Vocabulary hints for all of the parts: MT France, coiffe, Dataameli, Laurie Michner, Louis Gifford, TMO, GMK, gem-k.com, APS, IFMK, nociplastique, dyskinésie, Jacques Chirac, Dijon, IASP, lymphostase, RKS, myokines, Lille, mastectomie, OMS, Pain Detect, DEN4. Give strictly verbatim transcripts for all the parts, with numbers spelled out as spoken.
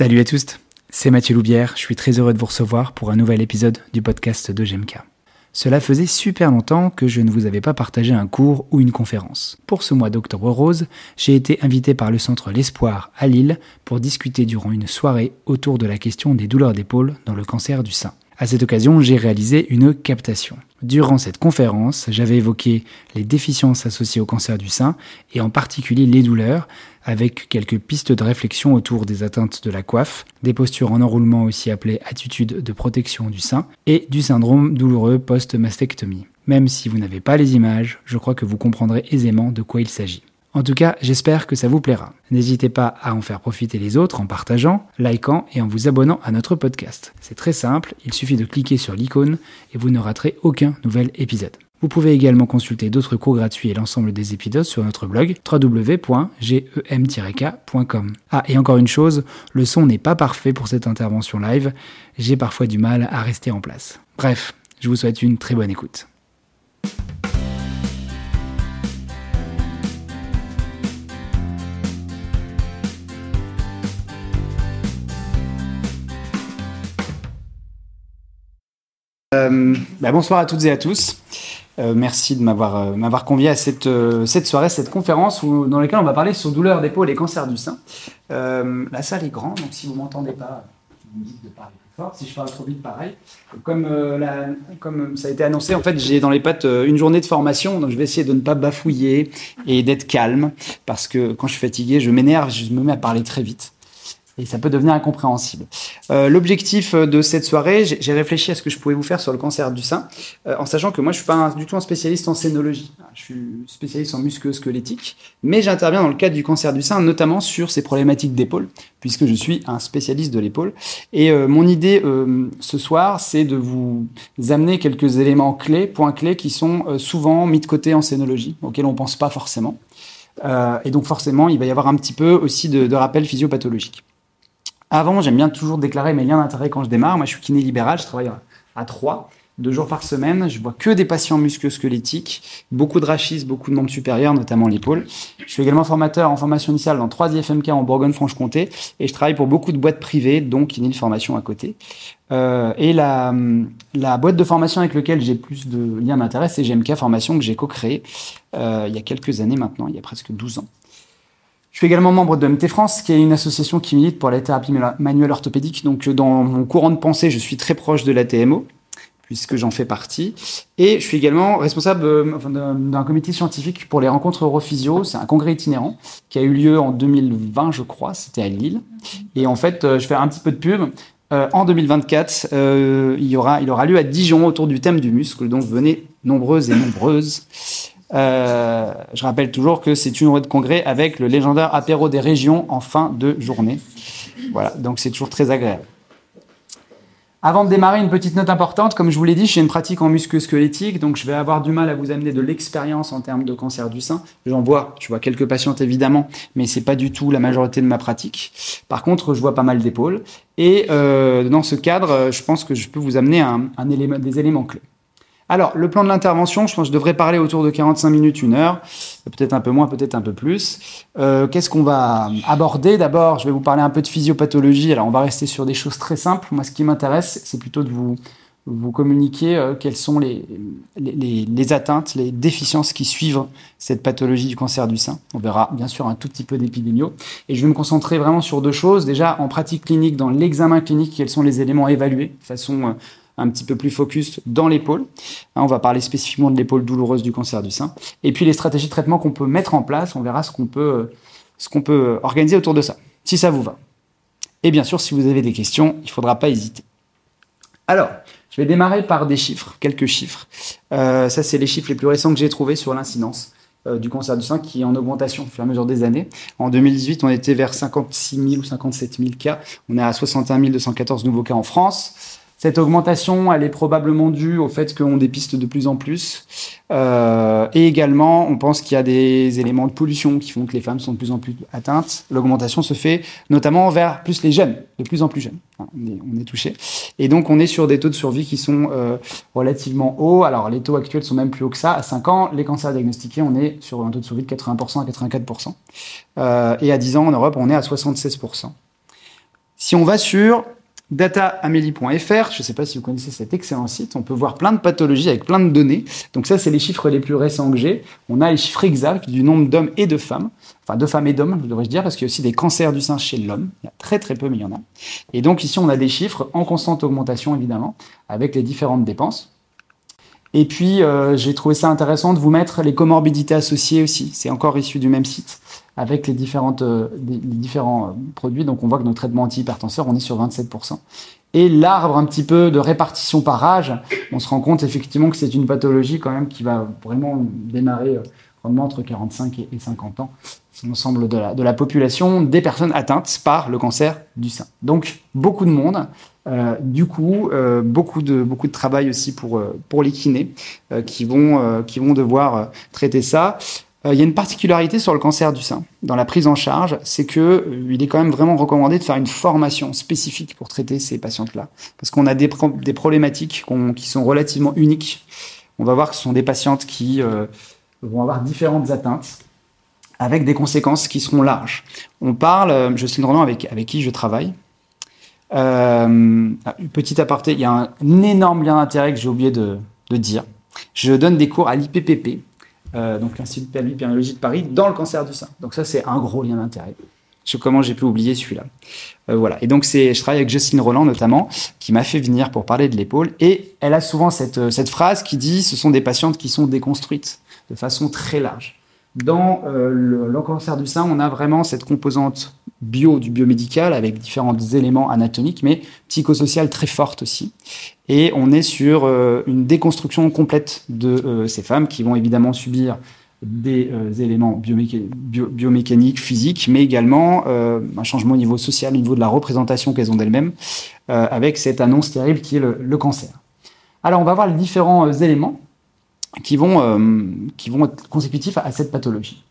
Salut à tous, c'est Mathieu Loubière, je suis très heureux de vous recevoir pour un nouvel épisode du podcast de G M K. Cela faisait super longtemps que je ne vous avais pas partagé un cours ou une conférence. Pour ce mois d'octobre rose, j'ai été invité par le centre L'Espoir à Lille pour discuter durant une soirée autour de la question des douleurs d'épaule dans le cancer du sein. À cette occasion, j'ai réalisé une captation. Durant cette conférence, j'avais évoqué les déficiences associées au cancer du sein et en particulier les douleurs, avec quelques pistes de réflexion autour des atteintes de la coiffe, des postures en enroulement aussi appelées attitudes de protection du sein et du syndrome douloureux post-mastectomie. Même si vous n'avez pas les images, je crois que vous comprendrez aisément de quoi il s'agit. En tout cas, j'espère que ça vous plaira. N'hésitez pas à en faire profiter les autres en partageant, likant et en vous abonnant à notre podcast. C'est très simple, il suffit de cliquer sur l'icône et vous ne raterez aucun nouvel épisode. Vous pouvez également consulter d'autres cours gratuits et l'ensemble des épisodes sur notre blog w w w point gem tiret k point com. Ah, et encore une chose, le son n'est pas parfait pour cette intervention live, j'ai parfois du mal à rester en place. Bref, je vous souhaite une très bonne écoute. Euh, bah bonsoir à toutes et à tous. Euh, merci de m'avoir, euh, m'avoir convié à cette, euh, cette soirée, cette conférence où, dans laquelle on va parler sur douleurs d'épaule et cancer du sein. Euh, la salle est grande, donc si vous ne m'entendez pas, vous me dites de parler plus fort. Si je parle trop vite, pareil. Comme, euh, la, comme ça a été annoncé, en fait, j'ai dans les pattes euh, une journée de formation, donc je vais essayer de ne pas bafouiller et d'être calme, parce que quand je suis fatigué, je m'énerve, je me mets à parler très vite. Et ça peut devenir incompréhensible. Euh, l'objectif de cette soirée, j'ai, j'ai réfléchi à ce que je pouvais vous faire sur le cancer du sein, euh, en sachant que moi, je ne suis pas un, du tout un spécialiste en sénologie. Je suis spécialiste en musculo-squelettique, mais j'interviens dans le cadre du cancer du sein, notamment sur ces problématiques d'épaule, puisque je suis un spécialiste de l'épaule. Et euh, mon idée euh, ce soir, c'est de vous amener quelques éléments clés, points clés, qui sont euh, souvent mis de côté en sénologie, auxquels on ne pense pas forcément. Euh, et donc forcément, il va y avoir un petit peu aussi de, de rappel physiopathologique. Avant, j'aime bien toujours déclarer mes liens d'intérêt quand je démarre. Moi, je suis kiné libéral, je travaille à trois, deux jours par semaine. Je vois que des patients musculo-squelettiques, beaucoup de rachis, beaucoup de membres supérieurs, notamment l'épaule. Je suis également formateur en formation initiale dans trois I F M K en Bourgogne-Franche-Comté et je travaille pour beaucoup de boîtes privées, dont kiné de formation à côté. Euh, et la, la boîte de formation avec laquelle j'ai plus de liens d'intérêt, c'est G M K Formation que j'ai co-créée euh, il y a quelques années maintenant, il y a presque douze ans. Je suis également membre de M T France, qui est une association qui milite pour la thérapie manuelle orthopédique. Donc, dans mon courant de pensée, je suis très proche de la T M O, puisque j'en fais partie. Et je suis également responsable euh, d'un comité scientifique pour les rencontres Europhysio. C'est un congrès itinérant qui a eu lieu en deux mille vingt, je crois. C'était à Lille. Et en fait, euh, je fais un petit peu de pub. Euh, en deux mille vingt-quatre, euh, il y aura, il aura lieu à Dijon autour du thème du muscle. Donc, venez nombreuses et nombreuses. Euh, je rappelle toujours que c'est une heure de congrès avec le légendaire apéro des régions en fin de journée. Voilà, donc c'est toujours très agréable. Avant de démarrer, une petite note importante. Comme je vous l'ai dit, j'ai une pratique en musculo-squelettique, donc je vais avoir du mal à vous amener de l'expérience en termes de cancer du sein. J'en vois, je vois quelques patientes évidemment, mais c'est pas du tout la majorité de ma pratique. Par contre, je vois pas mal d'épaules. Et euh, dans ce cadre, je pense que je peux vous amener un, un élément, des éléments clés. Alors, le plan de l'intervention, je pense que je devrais parler autour de quarante-cinq minutes, une heure, peut-être un peu moins, peut-être un peu plus. Euh, qu'est-ce qu'on va aborder ? D'abord, je vais vous parler un peu de physiopathologie. Alors, on va rester sur des choses très simples. Moi, ce qui m'intéresse, c'est plutôt de vous, vous communiquer euh, quelles sont les, les, les, les atteintes, les déficiences qui suivent cette pathologie du cancer du sein. On verra, bien sûr, un tout petit peu d'épidémio. Et je vais me concentrer vraiment sur deux choses. Déjà, en pratique clinique, dans l'examen clinique, quels sont les éléments évalués de façon... Euh, un petit peu plus focus dans l'épaule. On va parler spécifiquement de l'épaule douloureuse du cancer du sein. Et puis les stratégies de traitement qu'on peut mettre en place, on verra ce qu'on peut, ce qu'on peut organiser autour de ça, si ça vous va. Et bien sûr, si vous avez des questions, il ne faudra pas hésiter. Alors, je vais démarrer par des chiffres, quelques chiffres. Euh, ça, c'est les chiffres les plus récents que j'ai trouvés sur l'incidence euh, du cancer du sein qui est en augmentation au fur et à mesure des années. En deux mille dix-huit, on était vers cinquante-six mille ou cinquante-sept mille cas. On est à soixante et un mille deux cent quatorze nouveaux cas en France. Cette augmentation, elle est probablement due au fait qu'on dépiste de plus en plus. Euh, et également, on pense qu'il y a des éléments de pollution qui font que les femmes sont de plus en plus atteintes. L'augmentation se fait notamment vers plus les jeunes, de plus en plus jeunes. Enfin, on est, on est touché. Et donc, on est sur des taux de survie qui sont euh, relativement hauts. Alors, les taux actuels sont même plus hauts que ça. À cinq ans, les cancers diagnostiqués, on est sur un taux de survie de quatre-vingts pour cent à quatre-vingt-quatre pour cent. Euh, et à dix ans, en Europe, on est à soixante-seize pour cent. Si on va sur Dataameli point F R, je ne sais pas si vous connaissez cet excellent site, on peut voir plein de pathologies avec plein de données. Donc ça, c'est les chiffres les plus récents que j'ai. On a les chiffres exacts du nombre d'hommes et de femmes, enfin de femmes et d'hommes, je devrais dire, parce qu'il y a aussi des cancers du sein chez l'homme. Il y a très très peu, mais il y en a. Et donc ici, on a des chiffres en constante augmentation, évidemment, avec les différentes dépenses. Et puis, euh, j'ai trouvé ça intéressant de vous mettre les comorbidités associées aussi. C'est encore issu du même site, avec les, différentes, euh, les différents euh, produits. Donc, on voit que nos traitements anti-hypertenseurs, on est sur vingt-sept pour cent. Et l'arbre un petit peu de répartition par âge, on se rend compte effectivement que c'est une pathologie quand même qui va vraiment démarrer euh, entre quarante-cinq et cinquante ans. C'est l'ensemble de la, de la population des personnes atteintes par le cancer du sein. Donc, beaucoup de monde. Euh, du coup, euh, beaucoup de beaucoup de travail aussi pour euh, pour les kinés euh, qui vont euh, qui vont devoir euh, traiter ça. Il euh, y a une particularité sur le cancer du sein dans la prise en charge, c'est que euh, il est quand même vraiment recommandé de faire une formation spécifique pour traiter ces patientes-là, parce qu'on a des pro- des problématiques qu'on, qui sont relativement uniques. On va voir que ce sont des patientes qui euh, vont avoir différentes atteintes, avec des conséquences qui seront larges. On parle, euh, Justine Roland avec avec qui je travaille. Euh, petit aparté, il y a un, un énorme lien d'intérêt que j'ai oublié de, de dire. Je donne des cours à l'I P P P, euh, donc l'Institut de Périologie de Paris, dans le cancer du sein. Donc ça, c'est un gros lien d'intérêt. Je sais comment j'ai pu oublier celui-là. Euh, voilà. Et donc, c'est, je travaille avec Justine Roland, notamment, qui m'a fait venir pour parler de l'épaule. Et elle a souvent cette, cette phrase qui dit « Ce sont des patientes qui sont déconstruites de façon très large ». Dans euh, le, le cancer du sein, on a vraiment cette composante bio du biomédical avec différents éléments anatomiques, mais psychosociale très forte aussi. Et on est sur euh, une déconstruction complète de euh, ces femmes qui vont évidemment subir des euh, éléments bioméca- bio- biomécaniques, physiques, mais également euh, un changement au niveau social, au niveau de la représentation qu'elles ont d'elles-mêmes, euh, avec cette annonce terrible qui est le, le cancer. Alors, on va voir les différents euh, éléments qui vont, euh, qui vont être consécutifs à cette pathologie.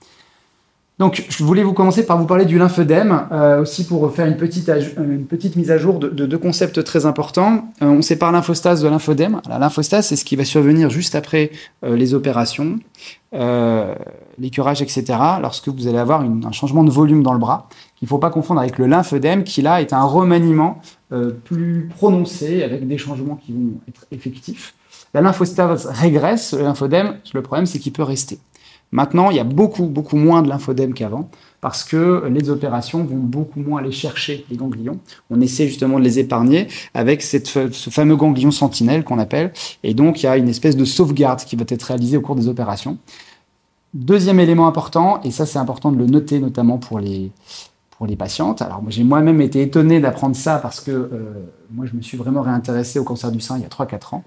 Donc, je voulais vous commencer par vous parler du lymphœdème, euh, aussi pour faire une petite, aj- une petite mise à jour de deux de concepts très importants. Euh, on sépare lymphostase de lymphœdème. La lymphostase, c'est ce qui va survenir juste après euh, les opérations, euh, l'écœurage, et cetera, lorsque vous allez avoir une, un changement de volume dans le bras, qu'il ne faut pas confondre avec le lymphœdème, qui là est un remaniement euh, plus prononcé, avec des changements qui vont être effectifs. La lymphostase régresse, le lymphœdème, le problème c'est qu'il peut rester. Maintenant, il y a beaucoup, beaucoup moins de lymphœdème qu'avant, parce que les opérations vont beaucoup moins aller chercher les ganglions. On essaie justement de les épargner avec cette, ce fameux ganglion sentinelle qu'on appelle, et donc il y a une espèce de sauvegarde qui va être réalisée au cours des opérations. Deuxième élément important, et ça c'est important de le noter notamment pour les... pour les patientes. Alors, moi, j'ai moi-même été étonné d'apprendre ça parce que euh, moi, je me suis vraiment réintéressé au cancer du sein il y a trois à quatre ans.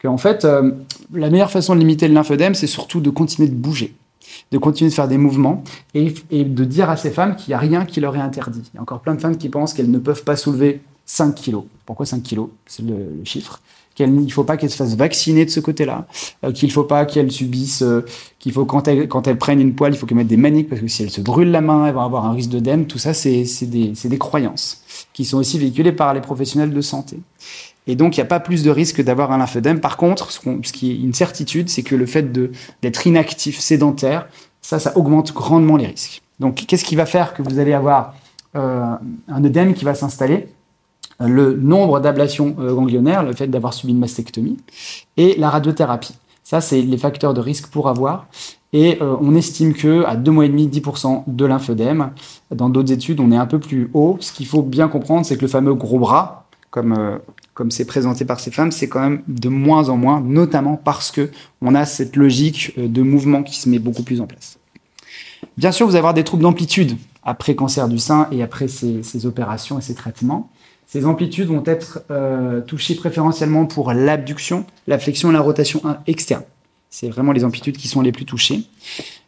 Que, en fait, euh, la meilleure façon de limiter le lymphœdème, c'est surtout de continuer de bouger, de continuer de faire des mouvements et, et de dire à ces femmes qu'il n'y a rien qui leur est interdit. Il y a encore plein de femmes qui pensent qu'elles ne peuvent pas soulever cinq kilos. Pourquoi cinq kilos ? C'est le, le chiffre. Qu'il ne faut pas qu'elles se fassent vacciner de ce côté-là, euh, qu'il ne faut pas qu'elles subissent, euh, qu'il faut quand elles, quand elles prennent une poêle, il faut qu'elles mettent des maniques, parce que si elles se brûlent la main, elles vont avoir un risque d'œdème. Tout ça, c'est, c'est, des, c'est des croyances qui sont aussi véhiculées par les professionnels de santé. Et donc, il n'y a pas plus de risque d'avoir un lymphœdème. Par contre, ce, qu'on, ce qui est une certitude, c'est que le fait de, d'être inactif, sédentaire, ça, ça augmente grandement les risques. Donc, qu'est-ce qui va faire que vous allez avoir euh, un œdème qui va s'installer ? Le nombre d'ablations euh, ganglionnaires, le fait d'avoir subi une mastectomie, et la radiothérapie. Ça, c'est les facteurs de risque pour avoir. Et euh, on estime qu'à deux mois et demi, dix pour cent de lymphœdème. Dans d'autres études, on est un peu plus haut. Ce qu'il faut bien comprendre, c'est que le fameux gros bras, comme, euh, comme c'est présenté par ces femmes, c'est quand même de moins en moins, notamment parce qu'on a cette logique de mouvement qui se met beaucoup plus en place. Bien sûr, vous allez avoir des troubles d'amplitude après cancer du sein et après ces, ces opérations et ces traitements. Ces amplitudes vont être euh, touchées préférentiellement pour l'abduction, la flexion et la rotation externe. C'est vraiment les amplitudes qui sont les plus touchées.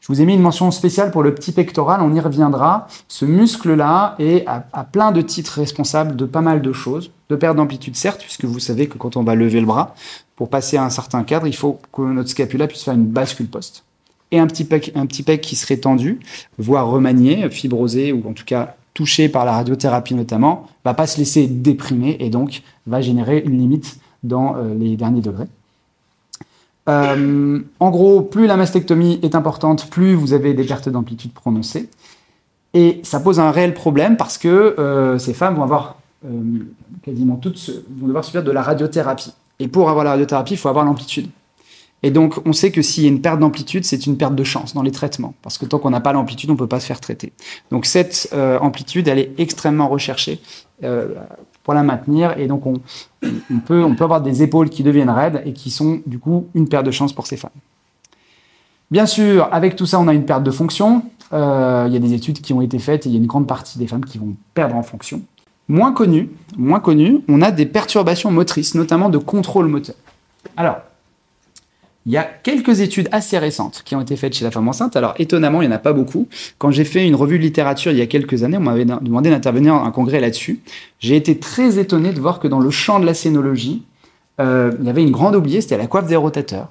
Je vous ai mis une mention spéciale pour le petit pectoral, on y reviendra. Ce muscle-là est à, à plein de titres responsable de pas mal de choses. De perte d'amplitude, certes, puisque vous savez que quand on va lever le bras, pour passer à un certain cadre, il faut que notre scapula puisse faire une bascule poste. Et un petit pec, un petit pec qui serait tendu, voire remanié, fibrosé, ou en tout cas touché par la radiothérapie notamment, va pas se laisser déprimer et donc va générer une limite dans euh, les derniers degrés. Euh, en gros, plus la mastectomie est importante, plus vous avez des pertes d'amplitude prononcées. Et ça pose un réel problème parce que euh, ces femmes vont avoir euh, quasiment toutes se, vont devoir subir de la radiothérapie. Et pour avoir la radiothérapie, il faut avoir l'amplitude. Et donc, on sait que s'il y a une perte d'amplitude, c'est une perte de chance dans les traitements. Parce que tant qu'on n'a pas l'amplitude, on ne peut pas se faire traiter. Donc, cette euh, amplitude, elle est extrêmement recherchée euh, pour la maintenir. Et donc, on, on, peut, on peut avoir des épaules qui deviennent raides et qui sont, du coup, une perte de chance pour ces femmes. Bien sûr, avec tout ça, on a une perte de fonction. Euh, il y a des études qui ont été faites et il y a une grande partie des femmes qui vont perdre en fonction. Moins connues, moins connues, on a des perturbations motrices, notamment de contrôle moteur. Alors, il y a quelques études assez récentes qui ont été faites chez la femme enceinte. Alors, étonnamment, il n'y en a pas beaucoup. Quand j'ai fait une revue de littérature il y a quelques années, on m'avait demandé d'intervenir à un congrès là-dessus. J'ai été très étonné de voir que dans le champ de la scénologie, euh, il y avait une grande oubliée, c'était la coiffe des rotateurs.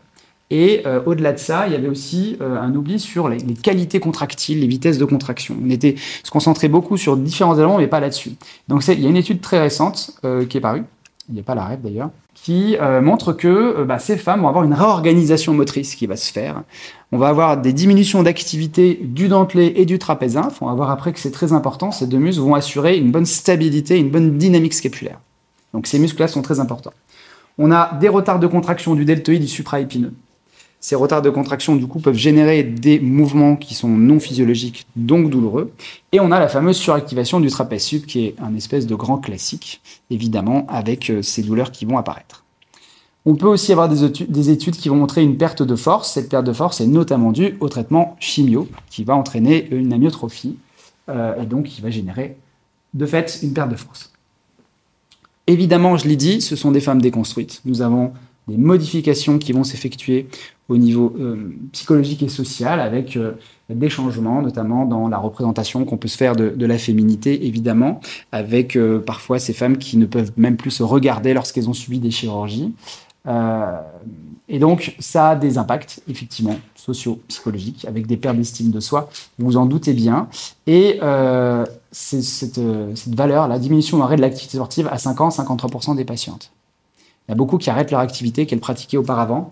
Et euh, au-delà de ça, il y avait aussi euh, un oubli sur les, les qualités contractiles, les vitesses de contraction. On était, se concentrait beaucoup sur différents éléments, mais pas là-dessus. Donc c'est, il y a une étude très récente euh, qui est parue, il n'y a pas la ref d'ailleurs, qui euh, montre que euh, bah, ces femmes vont avoir une réorganisation motrice qui va se faire. On va avoir des diminutions d'activité du dentelé et du trapèze inf. On va voir après que c'est très important, ces deux muscles vont assurer une bonne stabilité, une bonne dynamique scapulaire. Donc ces muscles-là sont très importants. On a des retards de contraction du deltoïde du supraépineux. Ces retards de contraction, du coup, peuvent générer des mouvements qui sont non physiologiques, donc douloureux. Et on a la fameuse suractivation du trapèze sup, qui est un espèce de grand classique, évidemment, avec euh, ces douleurs qui vont apparaître. On peut aussi avoir des, otu- des études qui vont montrer une perte de force. Cette perte de force est notamment due au traitement chimio, qui va entraîner une amyotrophie, euh, et donc qui va générer, de fait, une perte de force. Évidemment, je l'ai dit, ce sont des femmes déconstruites. Nous avons des modifications qui vont s'effectuer au niveau euh, psychologique et social, avec euh, des changements, notamment dans la représentation qu'on peut se faire de, de la féminité, évidemment, avec euh, parfois ces femmes qui ne peuvent même plus se regarder lorsqu'elles ont subi des chirurgies. Euh, et donc, ça a des impacts, effectivement, sociaux, psychologiques, avec des pertes d'estime de soi, vous vous en doutez bien. Et euh, c'est, cette, cette valeur, la diminution arrêt de l'activité sportive, à cinq ans, cinquante-trois pour cent des patientes. Il y a beaucoup qui arrêtent leur activité qu'elles pratiquaient auparavant,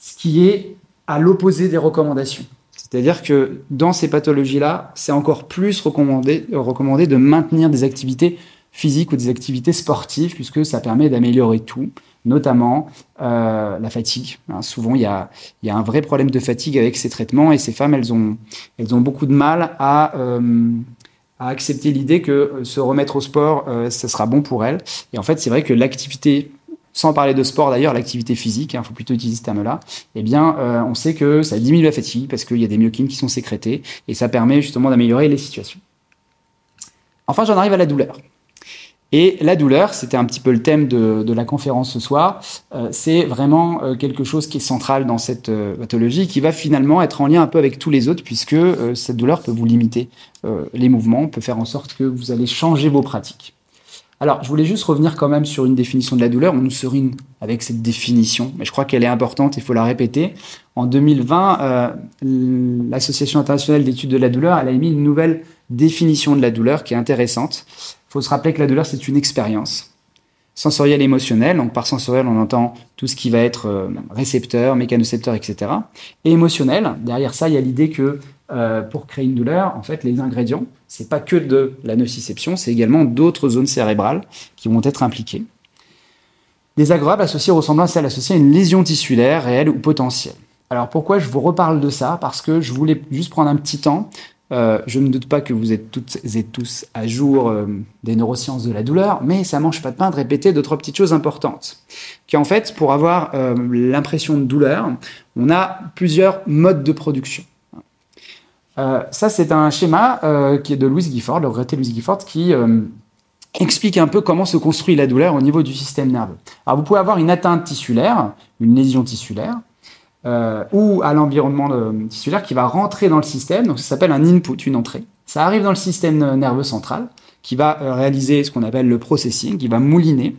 ce qui est à l'opposé des recommandations. C'est-à-dire que dans ces pathologies-là, c'est encore plus recommandé, recommandé de maintenir des activités physiques ou des activités sportives, puisque ça permet d'améliorer tout, notamment euh, la fatigue. Hein, souvent, il y a, y a un vrai problème de fatigue avec ces traitements, et ces femmes, elles ont, elles ont beaucoup de mal à... Euh, à accepter l'idée que se remettre au sport, euh, ça sera bon pour elles. Et en fait, c'est vrai que l'activité, sans parler de sport d'ailleurs, l'activité physique, il hein, faut plutôt utiliser ce terme-là, eh bien, euh, on sait que ça diminue la fatigue parce qu'il y a des myokines qui sont sécrétées et ça permet justement d'améliorer les situations. Enfin, j'en arrive à la douleur. Et la douleur, c'était un petit peu le thème de, de la conférence ce soir, euh, c'est vraiment euh, quelque chose qui est central dans cette euh, pathologie, qui va finalement être en lien un peu avec tous les autres, puisque euh, cette douleur peut vous limiter euh, les mouvements, peut faire en sorte que vous allez changer vos pratiques. Alors, je voulais juste revenir quand même sur une définition de la douleur. On nous serine avec cette définition, mais je crois qu'elle est importante, il faut la répéter. En deux mille vingt, euh, l'Association internationale d'études de la douleur, elle a émis une nouvelle définition de la douleur qui est intéressante. Il faut se rappeler que la douleur, c'est une expérience sensorielle et émotionnelle. Donc, par sensorielle, on entend tout ce qui va être euh, récepteur, mécanocepteur, et cetera. Et émotionnelle, derrière ça, il y a l'idée que Euh, pour créer une douleur, en fait, les ingrédients, c'est pas que de la nociception, c'est également d'autres zones cérébrales qui vont être impliquées. Des aggravables associés ressemblant à celles associées à une lésion tissulaire réelle ou potentielle. Alors pourquoi je vous reparle de ça ? Parce que je voulais juste prendre un petit temps. Euh, je ne doute pas que vous êtes toutes et tous à jour euh, des neurosciences de la douleur, mais ça mange pas de pain de répéter deux, trois petites choses importantes. Qui en fait, pour avoir euh, l'impression de douleur, on a plusieurs modes de production. Euh, ça, c'est un schéma euh, qui est de Louis Gifford, le regretté Louis Gifford, qui euh, explique un peu comment se construit la douleur au niveau du système nerveux. Alors, vous pouvez avoir une atteinte tissulaire, une lésion tissulaire, euh, ou à l'environnement de, tissulaire qui va rentrer dans le système. Donc, ça s'appelle un input, une entrée. Ça arrive dans le système nerveux central, qui va euh, réaliser ce qu'on appelle le processing, qui va mouliner.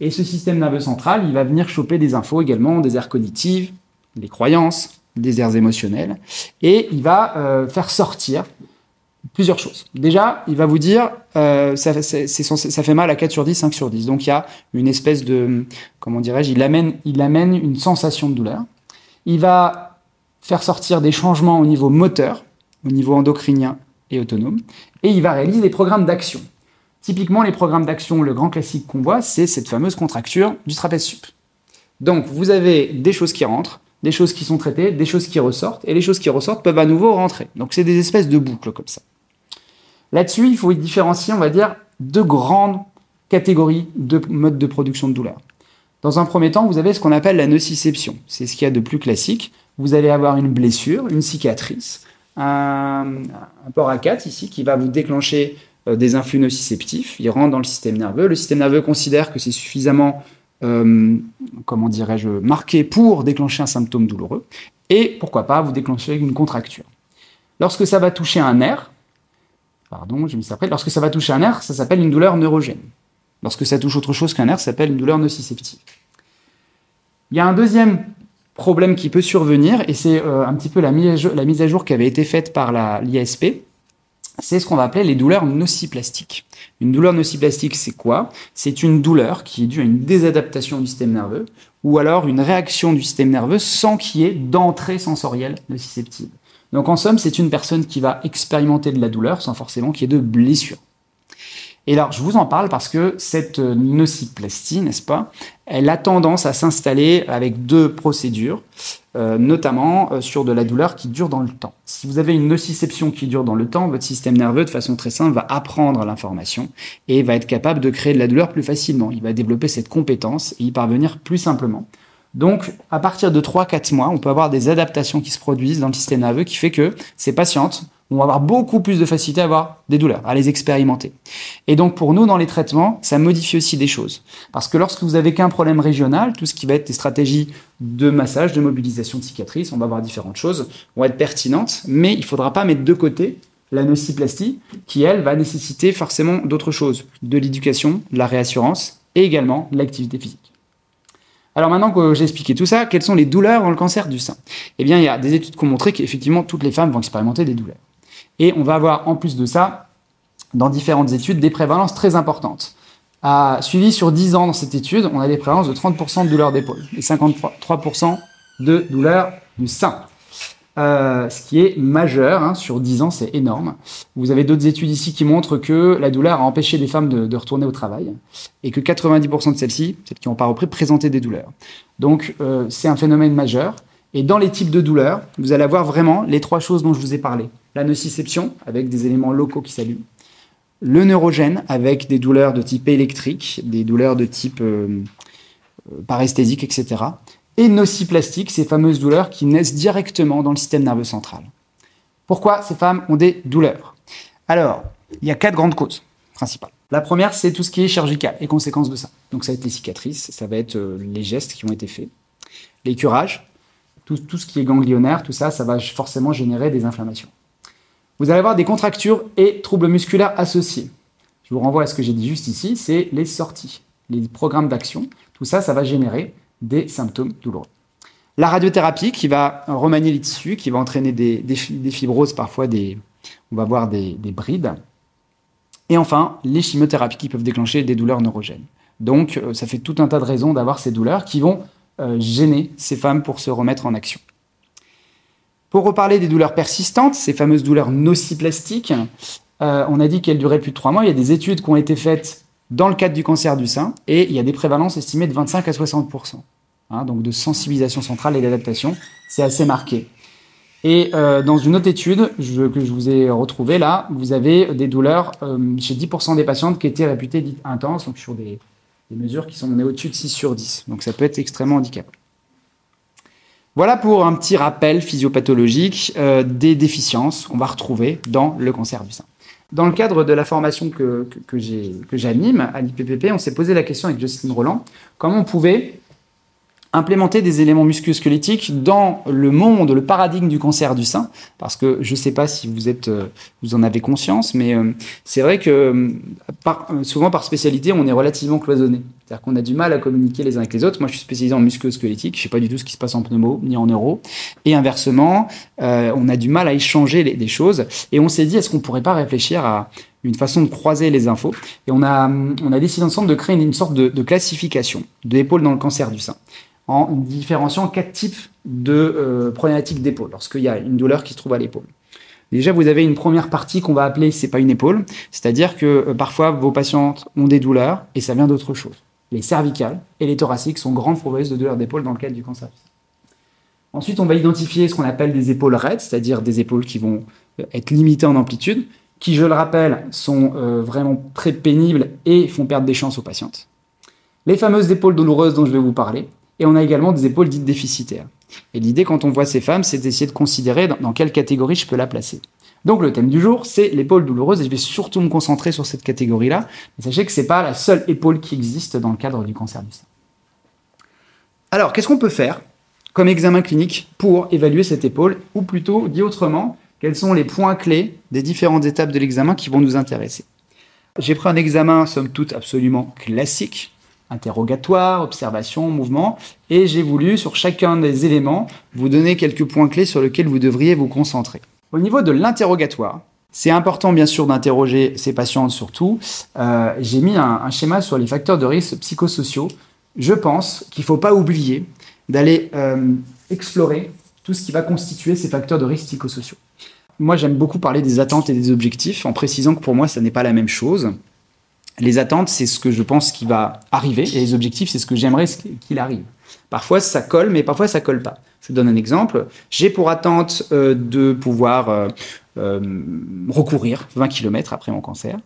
Et ce système nerveux central, il va venir choper des infos également, des aires cognitives, des croyances, des airs émotionnels, et il va euh, faire sortir plusieurs choses. Déjà, il va vous dire euh, ça, c'est, c'est, ça fait mal à quatre sur dix, cinq sur dix. Donc, il y a une espèce de... Comment dirais-je il amène, il amène une sensation de douleur. Il va faire sortir des changements au niveau moteur, au niveau endocrinien et autonome, et il va réaliser des programmes d'action. Typiquement, les programmes d'action, le grand classique qu'on voit, c'est cette fameuse contracture du trapèze sup. Donc, vous avez des choses qui rentrent, des choses qui sont traitées, des choses qui ressortent, et les choses qui ressortent peuvent à nouveau rentrer. Donc, c'est des espèces de boucles comme ça. Là-dessus, il faut différencier, on va dire, deux grandes catégories de modes de production de douleur. Dans un premier temps, vous avez ce qu'on appelle la nociception. C'est ce qu'il y a de plus classique. Vous allez avoir une blessure, une cicatrice, un, un port A quatre ici qui va vous déclencher euh, des influx nociceptifs. Il rentre dans le système nerveux. Le système nerveux considère que c'est suffisamment, euh, comment dirais-je, marqué pour déclencher un symptôme douloureux. Et pourquoi pas vous déclencher une contracture. Lorsque ça va toucher un nerf, pardon, j'ai mis ça après. Lorsque ça va toucher un nerf, ça s'appelle une douleur neurogène. Lorsque ça touche autre chose qu'un nerf, ça s'appelle une douleur nociceptive. Il y a un deuxième problème qui peut survenir, et c'est euh, un petit peu la mise à jour, la mise à jour qui avait été faite par l'I A S P, c'est ce qu'on va appeler les douleurs nociplastiques. Une douleur nociplastique, c'est quoi? C'est une douleur qui est due à une désadaptation du système nerveux, ou alors une réaction du système nerveux sans qu'il y ait d'entrée sensorielle nociceptive. Donc en somme, c'est une personne qui va expérimenter de la douleur sans forcément qu'il y ait de blessure. Et alors, je vous en parle parce que cette nociplastie, n'est-ce pas, elle a tendance à s'installer avec deux procédures, euh, notamment euh, sur de la douleur qui dure dans le temps. Si vous avez une nociception qui dure dans le temps, votre système nerveux, de façon très simple, va apprendre l'information et va être capable de créer de la douleur plus facilement. Il va développer cette compétence et y parvenir plus simplement. Donc, à partir de trois à quatre mois, on peut avoir des adaptations qui se produisent dans le système nerveux qui fait que ces patientes on va avoir beaucoup plus de facilité à avoir des douleurs, à les expérimenter. Et donc, pour nous, dans les traitements, ça modifie aussi des choses. Parce que lorsque vous n'avez qu'un problème régional, tout ce qui va être des stratégies de massage, de mobilisation de cicatrices, on va avoir différentes choses, vont être pertinentes, mais il ne faudra pas mettre de côté la nociplastie, qui, elle, va nécessiter forcément d'autres choses, de l'éducation, de la réassurance et également de l'activité physique. Alors maintenant que j'ai expliqué tout ça, quelles sont les douleurs dans le cancer du sein? Eh bien, il y a des études qui ont montré qu'effectivement, toutes les femmes vont expérimenter des douleurs. Et on va avoir, en plus de ça, dans différentes études, des prévalences très importantes. À, suivies sur dix ans dans cette étude, on a des prévalences de trente pour cent de douleurs d'épaule et cinquante-trois pour cent de douleurs du sein. Euh, ce qui est majeur, hein, sur dix ans, c'est énorme. Vous avez d'autres études ici qui montrent que la douleur a empêché les femmes de, de retourner au travail et que quatre-vingt-dix pour cent de celles-ci, celles qui n'ont pas repris, présentaient des douleurs. Donc, euh, c'est un phénomène majeur. Et dans les types de douleurs, vous allez avoir vraiment les trois choses dont je vous ai parlé. La nociception, avec des éléments locaux qui s'allument. Le neurogène, avec des douleurs de type électrique, des douleurs de type euh, paresthésique, et cetera. Et nociplastique, ces fameuses douleurs qui naissent directement dans le système nerveux central. Pourquoi ces femmes ont des douleurs? Alors, il y a quatre grandes causes principales. La première, c'est tout ce qui est chirurgical et conséquences de ça. Donc ça va être les cicatrices, ça va être euh, les gestes qui ont été faits, les curages. Tout, tout ce qui est ganglionnaire, tout ça, ça va forcément générer des inflammations. Vous allez avoir des contractures et troubles musculaires associés. Je vous renvoie à ce que j'ai dit juste ici, c'est les sorties, les programmes d'action. Tout ça, ça va générer des symptômes douloureux. La radiothérapie qui va remanier les tissus, qui va entraîner des, des, des fibroses, parfois des, on va voir des, des brides. Et enfin, les chimiothérapies qui peuvent déclencher des douleurs neurogènes. Donc, ça fait tout un tas de raisons d'avoir ces douleurs qui vont Euh, gêner ces femmes pour se remettre en action. Pour reparler des douleurs persistantes, ces fameuses douleurs nociplastiques, euh, on a dit qu'elles duraient plus de trois mois. Il y a des études qui ont été faites dans le cadre du cancer du sein et il y a des prévalences estimées de vingt-cinq à soixante pour cent. Hein, donc de sensibilisation centrale et d'adaptation, c'est assez marqué. Et euh, dans une autre étude je, que je vous ai retrouvée là, vous avez des douleurs euh, chez dix pour cent des patientes qui étaient réputées dites intenses, donc sur des... des mesures qui sont menées au-dessus de six sur dix. Donc ça peut être extrêmement handicapant. Voilà pour un petit rappel physiopathologique euh, des déficiences qu'on va retrouver dans le cancer du sein. Dans le cadre de la formation que, que, que, j'ai, que j'anime à l'I P P P, on s'est posé la question avec Justine Roland, comment on pouvait implémenter des éléments musculo-squelettiques dans le monde, le paradigme du cancer du sein, parce que je ne sais pas si vous êtes, vous en avez conscience, mais c'est vrai que par, souvent par spécialité, on est relativement cloisonné. C'est-à-dire qu'on a du mal à communiquer les uns avec les autres. Moi, je suis spécialisé en musculo-squelettique, je ne sais pas du tout ce qui se passe en pneumo ni en neuro. Et inversement, euh, on a du mal à échanger les, des choses. Et on s'est dit, est-ce qu'on ne pourrait pas réfléchir à une façon de croiser les infos? Et on a, on a décidé ensemble de créer une, une sorte de, de classification de l'épaule dans le cancer du sein, en différenciant quatre types de euh, problématiques d'épaule, lorsqu'il y a une douleur qui se trouve à l'épaule. Déjà, vous avez une première partie qu'on va appeler « c'est pas une épaule », c'est-à-dire que euh, parfois, vos patientes ont des douleurs et ça vient d'autre chose. Les cervicales et les thoraciques sont grandes pourvoyeuses de douleurs d'épaule dans le cadre du cancer. Ensuite, on va identifier ce qu'on appelle des épaules raides, c'est-à-dire des épaules qui vont être limitées en amplitude, qui, je le rappelle, sont euh, vraiment très pénibles et font perdre des chances aux patientes. Les fameuses épaules douloureuses dont je vais vous parler, et on a également des épaules dites déficitaires. Et l'idée, quand on voit ces femmes, c'est d'essayer de considérer dans, dans quelle catégorie je peux la placer. Donc le thème du jour, c'est l'épaule douloureuse, et je vais surtout me concentrer sur cette catégorie-là. Mais sachez que ce n'est pas la seule épaule qui existe dans le cadre du cancer du sein. Alors, qu'est-ce qu'on peut faire comme examen clinique pour évaluer cette épaule, ou plutôt, dit autrement, quels sont les points clés des différentes étapes de l'examen qui vont nous intéresser? J'ai pris un examen, somme toute, absolument classique, interrogatoire, observation, mouvement, et j'ai voulu, sur chacun des éléments, vous donner quelques points clés sur lesquels vous devriez vous concentrer. Au niveau de l'interrogatoire, c'est important bien sûr d'interroger ces patientes surtout. Euh, j'ai mis un, un schéma sur les facteurs de risque psychosociaux. Je pense qu'il ne faut pas oublier d'aller euh, explorer tout ce qui va constituer ces facteurs de risque psychosociaux. Moi, j'aime beaucoup parler des attentes et des objectifs, en précisant que pour moi, ça n'est pas la même chose. Les attentes, c'est ce que je pense qui va arriver, et les objectifs, c'est ce que j'aimerais qu'il arrive. Parfois, ça colle, mais parfois, ça colle pas. Je vous donne un exemple. J'ai pour attente euh, de pouvoir euh, euh, recourir vingt kilomètres après mon cancer.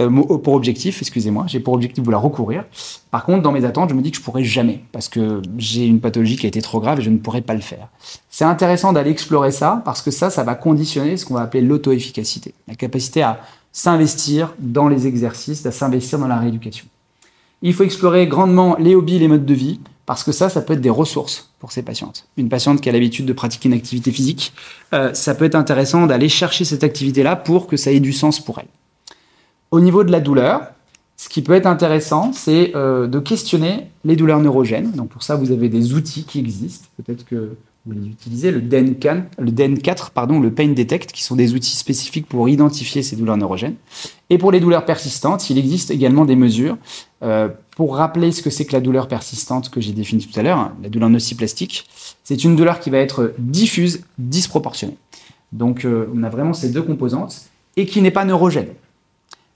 Euh, pour objectif, excusez-moi, j'ai pour objectif de vouloir recourir. Par contre, dans mes attentes, je me dis que je ne pourrai jamais, parce que j'ai une pathologie qui a été trop grave et je ne pourrai pas le faire. C'est intéressant d'aller explorer ça, parce que ça, ça va conditionner ce qu'on va appeler l'auto-efficacité, la capacité à s'investir dans les exercices, à s'investir dans la rééducation. Il faut explorer grandement les hobbies, les modes de vie, parce que ça, ça peut être des ressources pour ces patientes. Une patiente qui a l'habitude de pratiquer une activité physique, euh, ça peut être intéressant d'aller chercher cette activité-là pour que ça ait du sens pour elle. Au niveau de la douleur, ce qui peut être intéressant, c'est euh, de questionner les douleurs neurogènes. Donc pour ça, vous avez des outils qui existent. Peut-être que vous les utilisez, le D E N quatre, le D E N quatre, pardon, le Pain Detect, qui sont des outils spécifiques pour identifier ces douleurs neurogènes. Et pour les douleurs persistantes, il existe également des mesures euh, pour rappeler ce que c'est que la douleur persistante que j'ai définie tout à l'heure, la douleur nociplastique. C'est une douleur qui va être diffuse, disproportionnée. Donc, euh, on a vraiment ces deux composantes et qui n'est pas neurogène.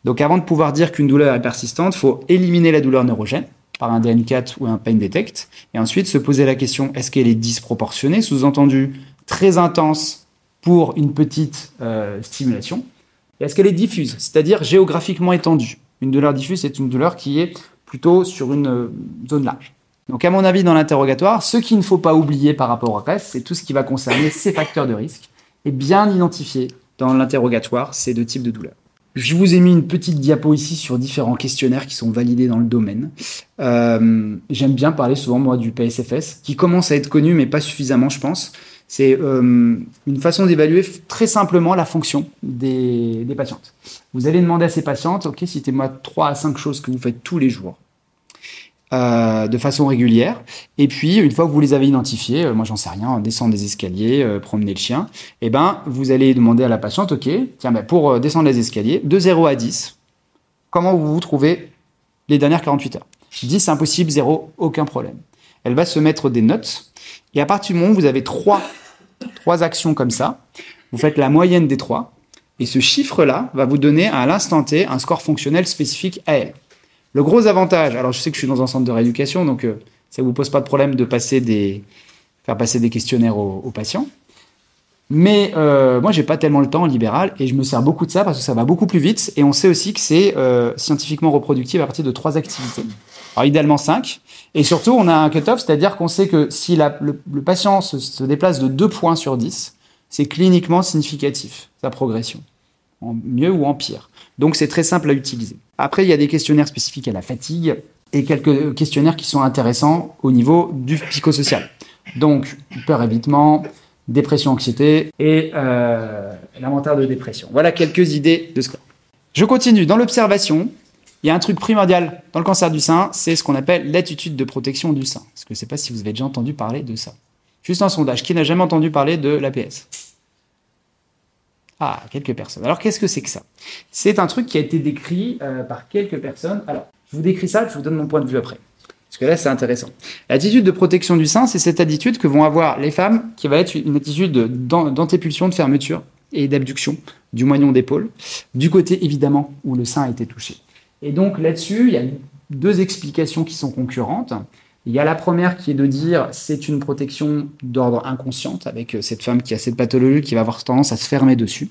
Donc, avant de pouvoir dire qu'une douleur est persistante, il faut éliminer la douleur neurogène par un D E N quatre ou un Pain Detect et ensuite se poser la question, est-ce qu'elle est disproportionnée, sous-entendu très intense pour une petite euh, stimulation, et est-ce qu'elle est diffuse, c'est-à-dire géographiquement étendue. Une douleur diffuse, c'est une douleur qui est plutôt sur une zone large. Donc, à mon avis, dans l'interrogatoire, ce qu'il ne faut pas oublier par rapport au reste, c'est tout ce qui va concerner ces facteurs de risque, et bien identifier dans l'interrogatoire ces deux types de douleurs. Je vous ai mis une petite diapo ici sur différents questionnaires qui sont validés dans le domaine. Euh, j'aime bien parler souvent, moi, du P S F S, qui commence à être connu, mais pas suffisamment, je pense. C'est euh, une façon d'évaluer très simplement la fonction des, des patientes. Vous allez demander à ces patientes, ok, citez-moi trois à cinq choses que vous faites tous les jours euh, de façon régulière. Et puis, une fois que vous les avez identifiées, euh, moi j'en sais rien, descendre des escaliers, euh, promener le chien, et ben, vous allez demander à la patiente, ok, tiens, ben, pour euh, descendre les escaliers, de zéro à dix, comment vous vous trouvez les dernières quarante-huit heures? dix, c'est impossible, zéro, aucun problème. Elle va se mettre des notes. Et à partir du moment où vous avez trois, trois actions comme ça, vous faites la moyenne des trois. Et ce chiffre-là va vous donner à l'instant T un score fonctionnel spécifique à elle. Le gros avantage, alors je sais que je suis dans un centre de rééducation, donc euh, ça ne vous pose pas de problème de passer des, faire passer des questionnaires aux, aux patients. Mais euh, moi, je n'ai pas tellement le temps en libéral et je me sers beaucoup de ça parce que ça va beaucoup plus vite. Et on sait aussi que c'est euh, scientifiquement reproductible à partir de trois activités. Alors idéalement cinq. Et surtout, on a un cut-off, c'est-à-dire qu'on sait que si la, le, le patient se, se déplace de deux points sur dix, c'est cliniquement significatif, sa progression, en mieux ou en pire. Donc c'est très simple à utiliser. Après, il y a des questionnaires spécifiques à la fatigue et quelques questionnaires qui sont intéressants au niveau du psychosocial. Donc peur, évitement, dépression, anxiété et euh, l'inventaire de dépression. Voilà quelques idées de score. Je continue dans l'observation. Il y a un truc primordial dans le cancer du sein, c'est ce qu'on appelle l'attitude de protection du sein. Parce que je ne sais pas si vous avez déjà entendu parler de ça. Juste un sondage. Qui n'a jamais entendu parler de l'A P S? Ah, quelques personnes. Alors, qu'est-ce que c'est que ça? C'est un truc qui a été décrit euh, par quelques personnes. Alors, je vous décris ça, je vous donne mon point de vue après. Parce que là, c'est intéressant. L'attitude de protection du sein, c'est cette attitude que vont avoir les femmes qui va être une attitude d'antépulsion, de fermeture et d'abduction du moignon d'épaule, du côté évidemment où le sein a été touché. Et donc là-dessus, il y a deux explications qui sont concurrentes. Il y a la première qui est de dire c'est une protection d'ordre inconsciente avec cette femme qui a cette pathologie qui va avoir tendance à se fermer dessus.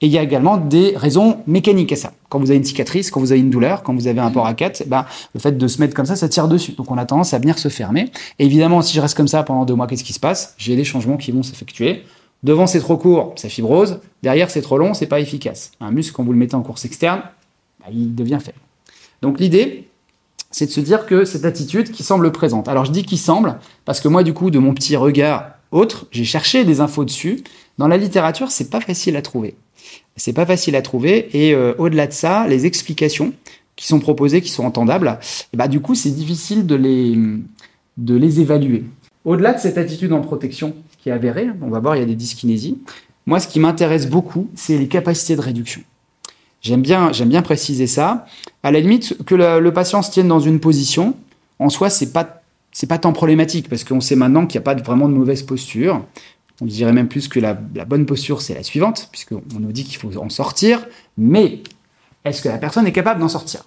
Et il y a également des raisons mécaniques à ça. Quand vous avez une cicatrice, quand vous avez une douleur, quand vous avez un port à quatre, bah, le fait de se mettre comme ça, ça tire dessus. Donc on a tendance à venir se fermer. Et évidemment, si je reste comme ça pendant deux mois, qu'est-ce qui se passe? J'ai des changements qui vont s'effectuer. Devant, c'est trop court, ça fibrose. Derrière, c'est trop long, c'est pas efficace. Un muscle, quand vous le mettez en course externe, bah, il devient faible. Donc l'idée, c'est de se dire que cette attitude qui semble présente. Alors, je dis qui semble, parce que moi, du coup, de mon petit regard autre, j'ai cherché des infos dessus. Dans la littérature, c'est pas facile à trouver. C'est pas facile à trouver. Et euh, au-delà de ça, les explications qui sont proposées, qui sont entendables, et bah, du coup, c'est difficile de les, de les évaluer. Au-delà de cette attitude en protection qui est avérée, on va voir, il y a des dyskinésies. Moi, ce qui m'intéresse beaucoup, c'est les capacités de réduction. J'aime bien, j'aime bien préciser ça. À la limite, que le, le patient se tienne dans une position, en soi, c'est pas, c'est pas tant problématique, parce qu'on sait maintenant qu'il n'y a pas de, vraiment de mauvaise posture. On dirait même plus que la, la bonne posture, c'est la suivante, puisqu'on nous dit qu'il faut en sortir. Mais est-ce que la personne est capable d'en sortir?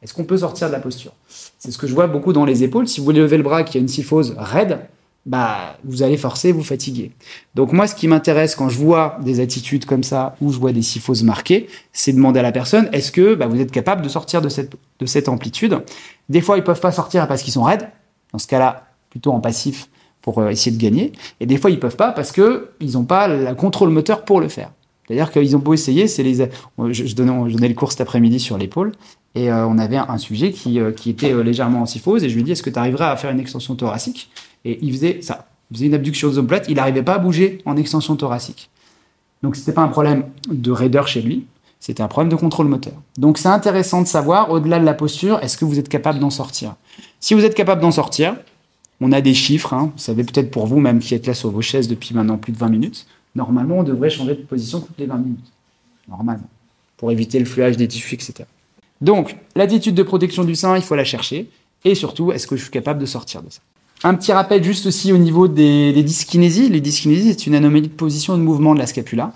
Est-ce qu'on peut sortir de la posture? C'est ce que je vois beaucoup dans les épaules. Si vous voulez lever le bras, qu'il y a une kyphose raide, bah, vous allez forcer, vous fatiguer. Donc moi, ce qui m'intéresse quand je vois des attitudes comme ça, où je vois des kyphoses marquées, c'est demander à la personne, est-ce que bah, vous êtes capable de sortir de cette, de cette amplitude? Des fois, ils peuvent pas sortir parce qu'ils sont raides, dans ce cas-là, plutôt en passif pour essayer de gagner. Et des fois, ils peuvent pas parce que ils ont pas le contrôle moteur pour le faire. C'est-à-dire qu'ils ont beau essayer, c'est les... je, je, donnais, je donnais le cours cet après-midi sur l'épaule, et euh, on avait un, un sujet qui, euh, qui était euh, légèrement en kyphose, et je lui ai dit, est-ce que tu arriverais à faire une extension thoracique? Et il faisait ça, il faisait une abduction de zone plate, il n'arrivait pas à bouger en extension thoracique. Donc c'était pas un problème de raideur chez lui, c'était un problème de contrôle moteur. Donc c'est intéressant de savoir, au-delà de la posture, est-ce que vous êtes capable d'en sortir? Si vous êtes capable d'en sortir, on a des chiffres, hein, vous savez peut-être pour vous même qui êtes là sur vos chaises depuis maintenant plus de vingt minutes, normalement on devrait changer de position toutes les vingt minutes, normalement, pour éviter le fluage des tissus, et cetera. Donc, l'attitude de protection du sein, il faut la chercher. Et surtout, est-ce que je suis capable de sortir de ça? Un petit rappel juste aussi au niveau des, des dyskinésies. Les dyskinésies, c'est une anomalie de position et de mouvement de la scapula.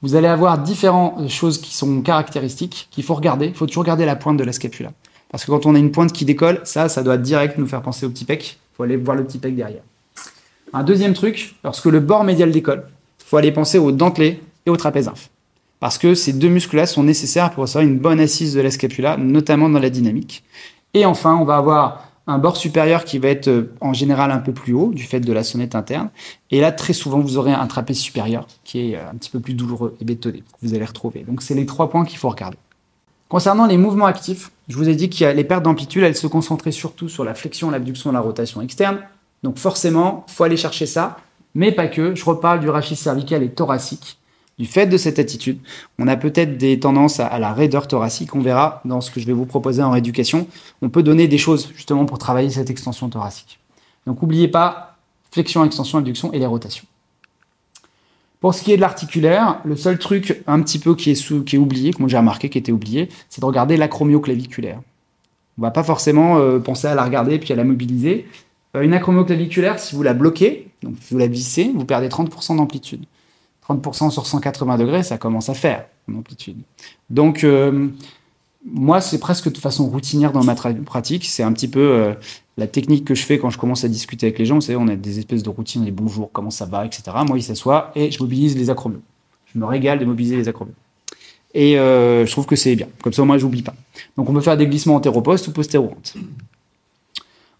Vous allez avoir différentes choses qui sont caractéristiques, qu'il faut regarder. Il faut toujours regarder la pointe de la scapula. Parce que quand on a une pointe qui décolle, ça, ça doit direct nous faire penser au petit pec. Il faut aller voir le petit pec derrière. Un deuxième truc, lorsque le bord médial décolle, il faut aller penser aux dentelés et au trapèze inf. Parce que ces deux muscles-là sont nécessaires pour recevoir une bonne assise de la scapula, notamment dans la dynamique. Et enfin, on va avoir un bord supérieur qui va être en général un peu plus haut, du fait de la sonnette interne. Et là, très souvent, vous aurez un trapèze supérieur qui est un petit peu plus douloureux et bétonné, que vous allez retrouver. Donc, c'est les trois points qu'il faut regarder. Concernant les mouvements actifs, je vous ai dit que les pertes d'amplitude, elles se concentraient surtout sur la flexion, l'abduction, la rotation externe. Donc forcément, il faut aller chercher ça, mais pas que. Je reparle du rachis cervical et thoracique. Du fait de cette attitude, on a peut-être des tendances à, à la raideur thoracique. On verra dans ce que je vais vous proposer en rééducation. On peut donner des choses justement pour travailler cette extension thoracique. Donc n'oubliez pas flexion, extension, abduction et les rotations. Pour ce qui est de l'articulaire, le seul truc un petit peu qui est, sous, qui est oublié, que j'ai remarqué qui était oublié, c'est de regarder l'acromioclaviculaire. On ne va pas forcément euh, penser à la regarder puis à la mobiliser. Euh, une acromioclaviculaire, si vous la bloquez, donc si vous la vissez, vous perdez trente pour cent d'amplitude. trente pour cent sur cent quatre-vingts degrés, ça commence à faire en amplitude. Donc, euh, moi, c'est presque de façon routinière dans ma tra- pratique. C'est un petit peu euh, la technique que je fais quand je commence à discuter avec les gens. Vous savez, on a des espèces de routines, les bonjours, comment ça va, et cetera. Moi, il s'assoit et je mobilise les acromions. Je me régale de mobiliser les acromions. Et euh, je trouve que c'est bien. Comme ça, moi, je n'oublie pas. Donc, on peut faire des glissements antéropostes ou postéro-antes.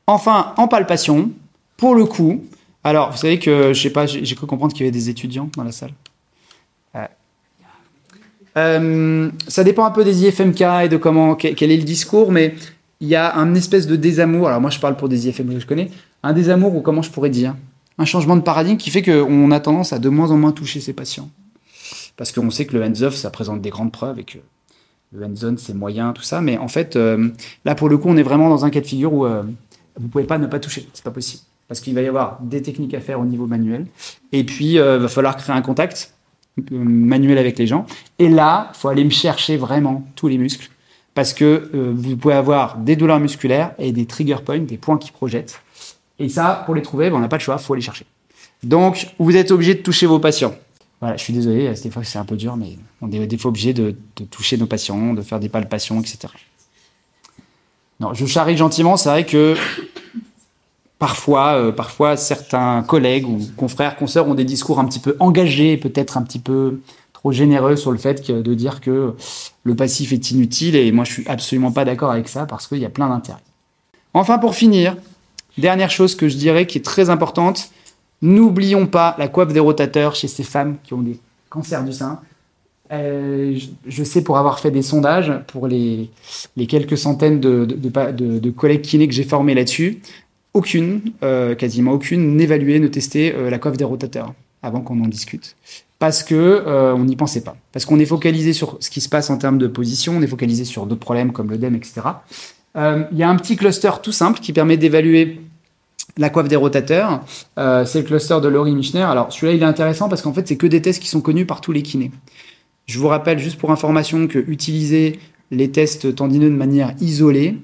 Enfin, en palpation, pour le coup... Alors, vous savez que, je sais pas, j'ai, j'ai cru comprendre qu'il y avait des étudiants dans la salle. Euh, euh, ça dépend un peu des I F M K et de comment, quel, quel est le discours, mais il y a un espèce de désamour. Alors moi, je parle pour des I F M K que je connais. Un désamour, ou comment je pourrais dire, un changement de paradigme qui fait qu'on a tendance à de moins en moins toucher ses patients. Parce qu'on sait que le hands-off, ça présente des grandes preuves et que le hands-on, c'est moyen, tout ça. Mais en fait, euh, là, pour le coup, on est vraiment dans un cas de figure où euh, vous pouvez pas ne pas toucher. C'est pas possible. Parce qu'il va y avoir des techniques à faire au niveau manuel. Et puis, il euh, va falloir créer un contact manuel avec les gens. Et là, il faut aller me chercher vraiment tous les muscles. Parce que euh, vous pouvez avoir des douleurs musculaires et des trigger points, des points qui projettent. Et ça, pour les trouver, ben, on n'a pas de choix, il faut les chercher. Donc, vous êtes obligé de toucher vos patients. Voilà, je suis désolé, à cette fois c'est un peu dur, mais on est des fois obligé de, de toucher nos patients, de faire des palpations, et cetera. Non, je charrie gentiment, c'est vrai que parfois, euh, parfois certains collègues ou confrères, consoeurs ont des discours un petit peu engagés, peut-être un petit peu trop généreux sur le fait que, de dire que le passif est inutile, et moi je suis absolument pas d'accord avec ça parce qu'il y a plein d'intérêts. Enfin, pour finir, dernière chose que je dirais qui est très importante, n'oublions pas la coiffe des rotateurs chez ces femmes qui ont des cancers du sein. Euh, je, je sais, pour avoir fait des sondages pour les, les quelques centaines de, de, de, de, de collègues kinés que j'ai formés là-dessus, aucune, euh, quasiment aucune, n'évaluait, ne testait euh, la coiffe des rotateurs avant qu'on en discute. Parce qu'on euh, n'y pensait pas. Parce qu'on est focalisé sur ce qui se passe en termes de position, on est focalisé sur d'autres problèmes comme l'œdème, et cetera. Il euh, y a un petit cluster tout simple qui permet d'évaluer la coiffe des rotateurs. Euh, c'est le cluster de Laurie Michner. Alors celui-là, il est intéressant parce qu'en fait, c'est que des tests qui sont connus par tous les kinés. Je vous rappelle juste pour information que utiliser les tests tendineux de manière isolée,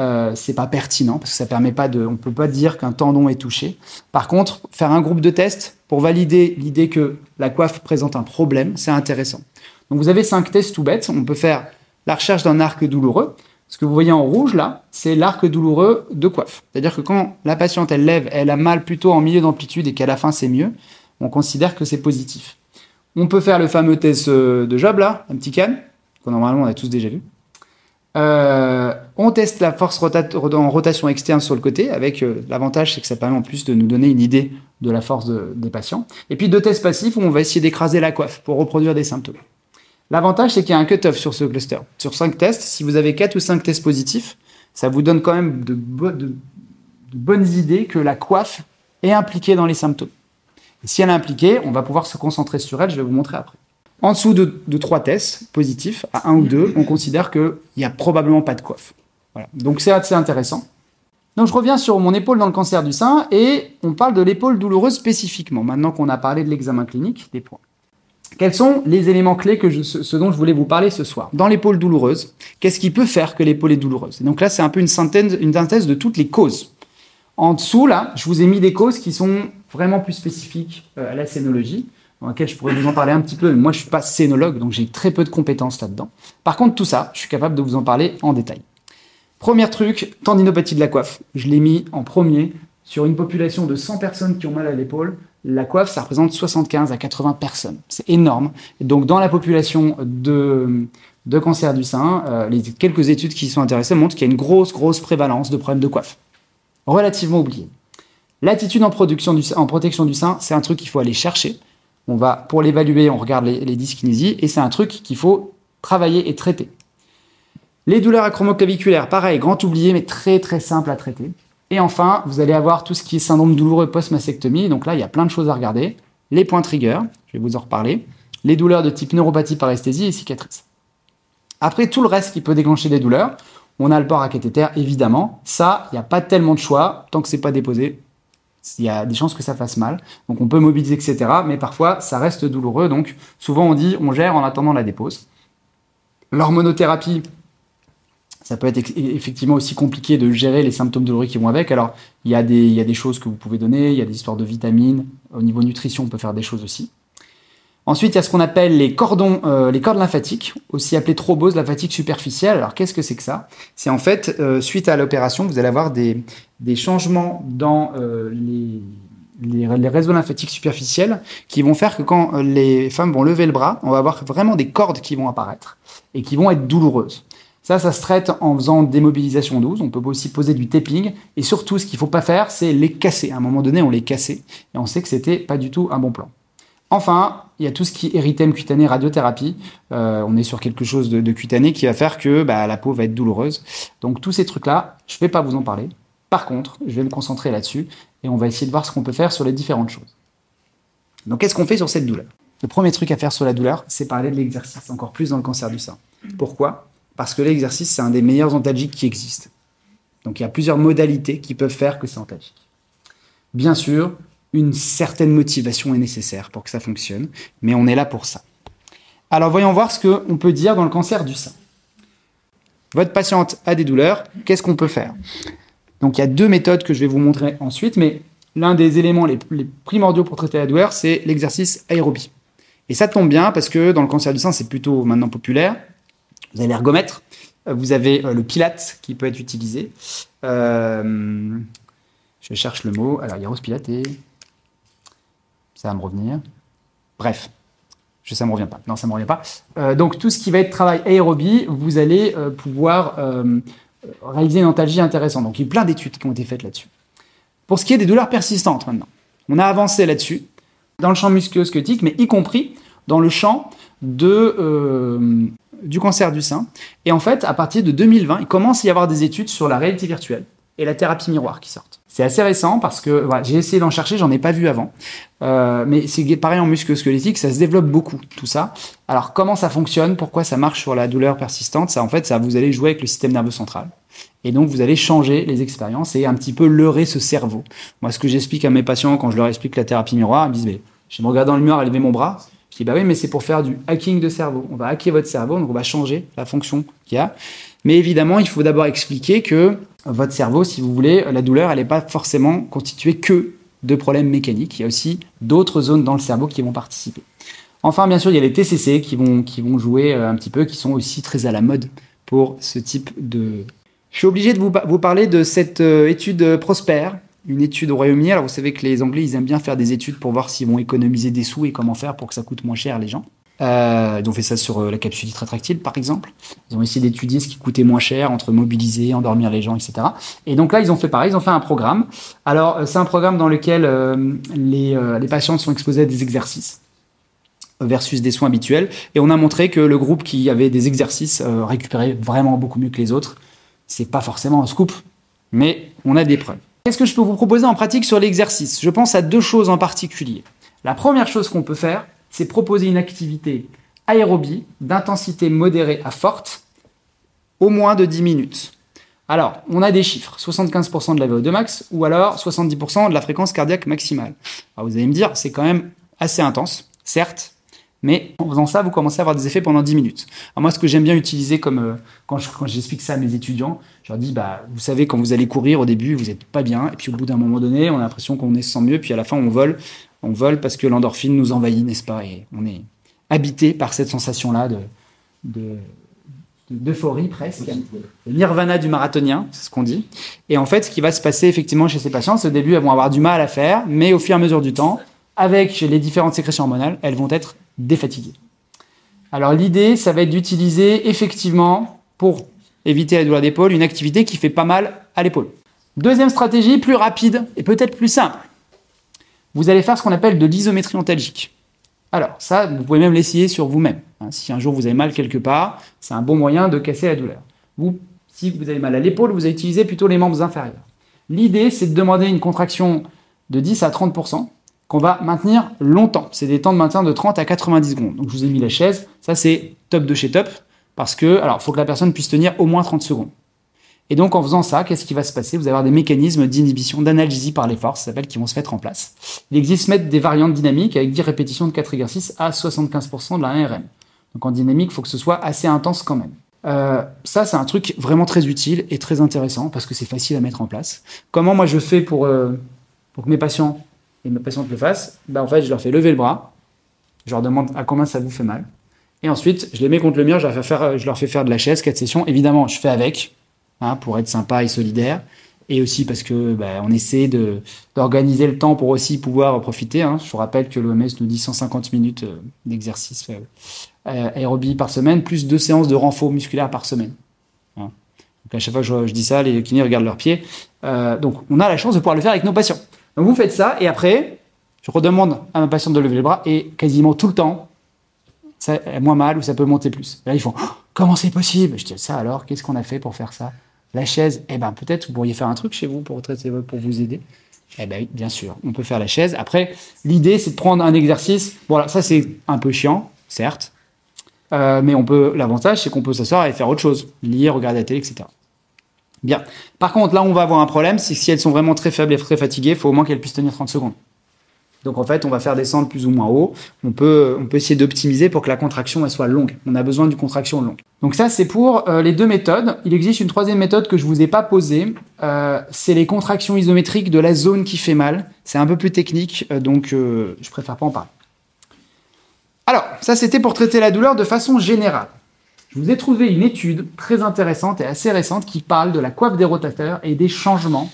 euh, c'est pas pertinent parce que ça permet pas de, on peut pas dire qu'un tendon est touché. Par contre, faire un groupe de tests pour valider l'idée que la coiffe présente un problème, c'est intéressant. Donc vous avez cinq tests tout bêtes. On peut faire la recherche d'un arc douloureux. Ce que vous voyez en rouge là, c'est l'arc douloureux de coiffe. C'est-à-dire que quand la patiente elle lève, elle a mal plutôt en milieu d'amplitude et qu'à la fin c'est mieux, on considère que c'est positif. On peut faire le fameux test de Job là, un petit canne, que normalement on a tous déjà vu. Euh, on teste la force rota- en rotation externe sur le côté, avec euh, l'avantage c'est que ça permet en plus de nous donner une idée de la force de, des patients. Et puis deux tests passifs où on va essayer d'écraser la coiffe pour reproduire des symptômes. L'avantage, c'est qu'il y a un cut-off sur ce cluster. Sur cinq tests, si vous avez quatre ou cinq tests positifs, ça vous donne quand même de, bo- de, de bonnes idées que la coiffe est impliquée dans les symptômes. Et si elle est impliquée, on va pouvoir se concentrer sur elle, je vais vous montrer après. En dessous de, de trois tests positifs, à un ou deux, on considère qu'il n'y a probablement pas de coiffe. Voilà. Donc c'est assez intéressant. Donc je reviens sur mon épaule dans le cancer du sein et on parle de l'épaule douloureuse spécifiquement, maintenant qu'on a parlé de l'examen clinique, des points. Quels sont les éléments clés que je, ce dont je voulais vous parler ce soir? Dans l'épaule douloureuse, qu'est-ce qui peut faire que l'épaule est douloureuse? Et donc là, c'est un peu une synthèse, une synthèse de toutes les causes. En dessous, là, je vous ai mis des causes qui sont vraiment plus spécifiques à la scénologie, dans laquelle je pourrais vous en parler un petit peu, mais moi, je ne suis pas scénologue, donc j'ai très peu de compétences là-dedans. Par contre, tout ça, je suis capable de vous en parler en détail. Premier truc, tendinopathie de la coiffe. Je l'ai mis en premier sur une population de cent personnes qui ont mal à l'épaule. La coiffe, ça représente soixante-quinze à quatre-vingts personnes. C'est énorme. Et donc, dans la population de, de cancer du sein, euh, les quelques études qui y sont intéressées montrent qu'il y a une grosse, grosse prévalence de problèmes de coiffe. Relativement oublié. L'attitude en, production du, en protection du sein, c'est un truc qu'il faut aller chercher. On va, pour l'évaluer, on regarde les, les dyskinésies et c'est un truc qu'il faut travailler et traiter. Les douleurs acromoclaviculaires, pareil, grand oublié, mais très, très simple à traiter. Et enfin, vous allez avoir tout ce qui est syndrome douloureux post-mastectomie. Donc là, il y a plein de choses à regarder. Les points triggers, je vais vous en reparler. Les douleurs de type neuropathie par esthésie et cicatrices. Après, tout le reste qui peut déclencher des douleurs, on a le port à cathéter, évidemment. Ça, il n'y a pas tellement de choix. Tant que ce n'est pas déposé, il y a des chances que ça fasse mal. Donc on peut mobiliser, et cetera. Mais parfois, ça reste douloureux. Donc souvent, on dit on gère en attendant la dépose. L'hormonothérapie, ça peut être effectivement aussi compliqué de gérer les symptômes douloureux qui vont avec. Alors, il y a des, il y a des choses que vous pouvez donner, il y a des histoires de vitamines. Au niveau nutrition, on peut faire des choses aussi. Ensuite, il y a ce qu'on appelle les cordons, euh, les cordes lymphatiques, aussi appelées thromboses lymphatiques superficielles. Alors, qu'est-ce que c'est que ça? C'est en fait, euh, suite à l'opération, vous allez avoir des, des changements dans euh, les, les, les réseaux lymphatiques superficiels qui vont faire que quand les femmes vont lever le bras, on va avoir vraiment des cordes qui vont apparaître et qui vont être douloureuses. Ça, ça se traite en faisant des mobilisations douces. On peut aussi poser du taping. Et surtout, ce qu'il ne faut pas faire, c'est les casser. À un moment donné, on les cassait. Et on sait que ce n'était pas du tout un bon plan. Enfin, il y a tout ce qui est érythème cutané, radiothérapie. Euh, on est sur quelque chose de, de cutané qui va faire que bah, la peau va être douloureuse. Donc, tous ces trucs-là, je ne vais pas vous en parler. Par contre, je vais me concentrer là-dessus. Et on va essayer de voir ce qu'on peut faire sur les différentes choses. Donc, qu'est-ce qu'on fait sur cette douleur? Le premier truc à faire sur la douleur, c'est parler de l'exercice, encore plus dans le cancer du sein. Pourquoi? Parce que l'exercice, c'est un des meilleurs antalgiques qui existent. Donc, il y a plusieurs modalités qui peuvent faire que c'est antalgique. Bien sûr, une certaine motivation est nécessaire pour que ça fonctionne, mais on est là pour ça. Alors, voyons voir ce qu'on peut dire dans le cancer du sein. Votre patiente a des douleurs, qu'est-ce qu'on peut faire? Donc, il y a deux méthodes que je vais vous montrer ensuite, mais l'un des éléments les, les primordiaux pour traiter la douleur, c'est l'exercice aérobie. Et ça tombe bien parce que dans le cancer du sein, c'est plutôt maintenant populaire. Vous avez l'ergomètre, vous avez euh, le pilate qui peut être utilisé. Euh, je cherche le mot. Alors, il y a rose pilate et ça va me revenir. Bref. Je, ça ne me revient pas. Non, ça ne me revient pas. Euh, donc, tout ce qui va être travail aérobie, vous allez euh, pouvoir euh, réaliser une antalgie intéressante. Donc, il y a plein d'études qui ont été faites là-dessus. Pour ce qui est des douleurs persistantes, maintenant, on a avancé là-dessus, dans le champ musculo-squelettique, mais y compris dans le champ de, euh, du cancer du sein. Et en fait, à partir de deux mille vingt, il commence à y avoir des études sur la réalité virtuelle et la thérapie miroir qui sortent. C'est assez récent parce que voilà, j'ai essayé d'en chercher, j'en ai pas vu avant. Euh, mais c'est pareil en musculo-squelettique, ça se développe beaucoup, tout ça. Alors, comment ça fonctionne? Pourquoi ça marche sur la douleur persistante? Ça, en fait, ça, vous allez jouer avec le système nerveux central. Et donc, vous allez changer les expériences et un petit peu leurrer ce cerveau. Moi, ce que j'explique à mes patients, quand je leur explique la thérapie miroir, ils me disent, mais je me regarde dans le miroir et lever mon bras. Je dis, bah oui, mais c'est pour faire du hacking de cerveau. On va hacker votre cerveau, donc on va changer la fonction qu'il y a. Mais évidemment, il faut d'abord expliquer que votre cerveau, si vous voulez, la douleur, elle n'est pas forcément constituée que de problèmes mécaniques. Il y a aussi d'autres zones dans le cerveau qui vont participer. Enfin, bien sûr, il y a les T C C qui vont, qui vont jouer un petit peu, qui sont aussi très à la mode pour ce type de... Je suis obligé de vous, vous parler de cette euh, étude Prosper, une étude au Royaume-Uni. Alors, vous savez que les Anglais, ils aiment bien faire des études pour voir s'ils vont économiser des sous et comment faire pour que ça coûte moins cher, les gens. Euh, ils ont fait ça sur euh, la capsule tractile, par exemple. Ils ont essayé d'étudier ce qui coûtait moins cher entre mobiliser, endormir les gens, et cetera. Et donc là, ils ont fait pareil, ils ont fait un programme. Alors, euh, c'est un programme dans lequel euh, les, euh, les patients sont exposés à des exercices euh, versus des soins habituels. Et on a montré que le groupe qui avait des exercices euh, récupérait vraiment beaucoup mieux que les autres. C'est pas forcément un scoop, mais on a des preuves. Qu'est-ce que je peux vous proposer en pratique sur l'exercice? Je pense à deux choses en particulier. La première chose qu'on peut faire, c'est proposer une activité aérobie d'intensité modérée à forte, au moins de dix minutes. Alors, on a des chiffres, soixante-quinze pour cent de la V O deux max ou alors soixante-dix pour cent de la fréquence cardiaque maximale. Alors vous allez me dire, c'est quand même assez intense, certes, mais en faisant ça, vous commencez à avoir des effets pendant dix minutes. Alors moi, ce que j'aime bien utiliser comme euh, quand, je, quand j'explique ça à mes étudiants, je leur dis, bah, vous savez, quand vous allez courir au début, vous n'êtes pas bien, et puis au bout d'un moment donné, on a l'impression qu'on est sans mieux, puis à la fin, on vole. On vole parce que l'endorphine nous envahit, n'est-ce pas? Et on est habité par cette sensation-là de, de, d'euphorie presque. Le nirvana du marathonien, c'est ce qu'on dit. Et en fait, ce qui va se passer effectivement chez ces patients, c'est au début, elles vont avoir du mal à faire, mais au fur et à mesure du temps, avec les différentes sécrétions hormonales, elles vont être défatiguées. Alors l'idée, ça va être d'utiliser effectivement, pour éviter la douleur d'épaule, une activité qui fait pas mal à l'épaule. Deuxième stratégie, plus rapide et peut-être plus simple. Vous allez faire ce qu'on appelle de l'isométrie ontalgique. Alors ça, vous pouvez même l'essayer sur vous-même. Hein, si un jour vous avez mal quelque part, c'est un bon moyen de casser la douleur. Vous, si vous avez mal à l'épaule, vous allez utiliser plutôt les membres inférieurs. L'idée, c'est de demander une contraction de dix à trente pour cent qu'on va maintenir longtemps. C'est des temps de maintien de trente à quatre-vingt-dix secondes. Donc je vous ai mis la chaise. Ça, c'est top de chez top parce que, alors, il faut que la personne puisse tenir au moins trente secondes. Et donc, en faisant ça, qu'est-ce qui va se passer? Vous allez avoir des mécanismes d'inhibition, d'analgésie par les forces, ça s'appelle, qui vont se mettre en place. Il existe même des variantes dynamiques avec dix répétitions de quatre exercices à soixante-quinze pour cent de la un R M. Donc, en dynamique, il faut que ce soit assez intense quand même. Euh, ça, c'est un truc vraiment très utile et très intéressant parce que c'est facile à mettre en place. Comment moi, je fais pour, euh, pour que mes patients et mes patientes le fassent? Ben, en fait, je leur fais lever le bras. Je leur demande à combien ça vous fait mal. Et ensuite, je les mets contre le mur, je leur fais faire, je leur fais faire de la chaise, quatre sessions. Évidemment, je fais avec. Hein, pour être sympa et solidaire, et aussi parce que bah, on essaie de, d'organiser le temps pour aussi pouvoir profiter. Hein. Je vous rappelle que l'O M S nous dit cent cinquante minutes euh, d'exercice euh, aérobie par semaine, plus deux séances de renfort musculaire par semaine. Hein. Donc à chaque fois que je, je dis ça, les kinés regardent leurs pieds. Euh, donc on a la chance de pouvoir le faire avec nos patients. Donc vous faites ça, et après, je redemande à ma patiente de lever les bras, et quasiment tout le temps, ça a moins mal ou ça peut monter plus. Et là, ils font oh, « Comment c'est possible ?» Je dis « Ça alors, qu'est-ce qu'on a fait pour faire ça ?» La chaise, eh ben, peut-être vous pourriez faire un truc chez vous pour, traiter, pour vous aider. Eh ben, oui, bien sûr, on peut faire la chaise. Après, l'idée, c'est de prendre un exercice. Bon, alors, ça, c'est un peu chiant, certes. Euh, mais on peut, l'avantage, c'est qu'on peut s'asseoir et faire autre chose. Lire, regarder la télé, et cetera. Bien. Par contre, là, on va avoir un problème. C'est que si elles sont vraiment très faibles et très fatiguées, il faut au moins qu'elles puissent tenir trente secondes. Donc, en fait, on va faire descendre plus ou moins haut. On peut, on peut essayer d'optimiser pour que la contraction, elle soit longue. On a besoin d'une contraction longue. Donc ça, c'est pour euh, les deux méthodes. Il existe une troisième méthode que je vous ai pas posée. Euh, c'est les contractions isométriques de la zone qui fait mal. C'est un peu plus technique, euh, donc euh, je préfère pas en parler. Alors, ça c'était pour traiter la douleur de façon générale. Je vous ai trouvé une étude très intéressante et assez récente qui parle de la coiffe des rotateurs et des changements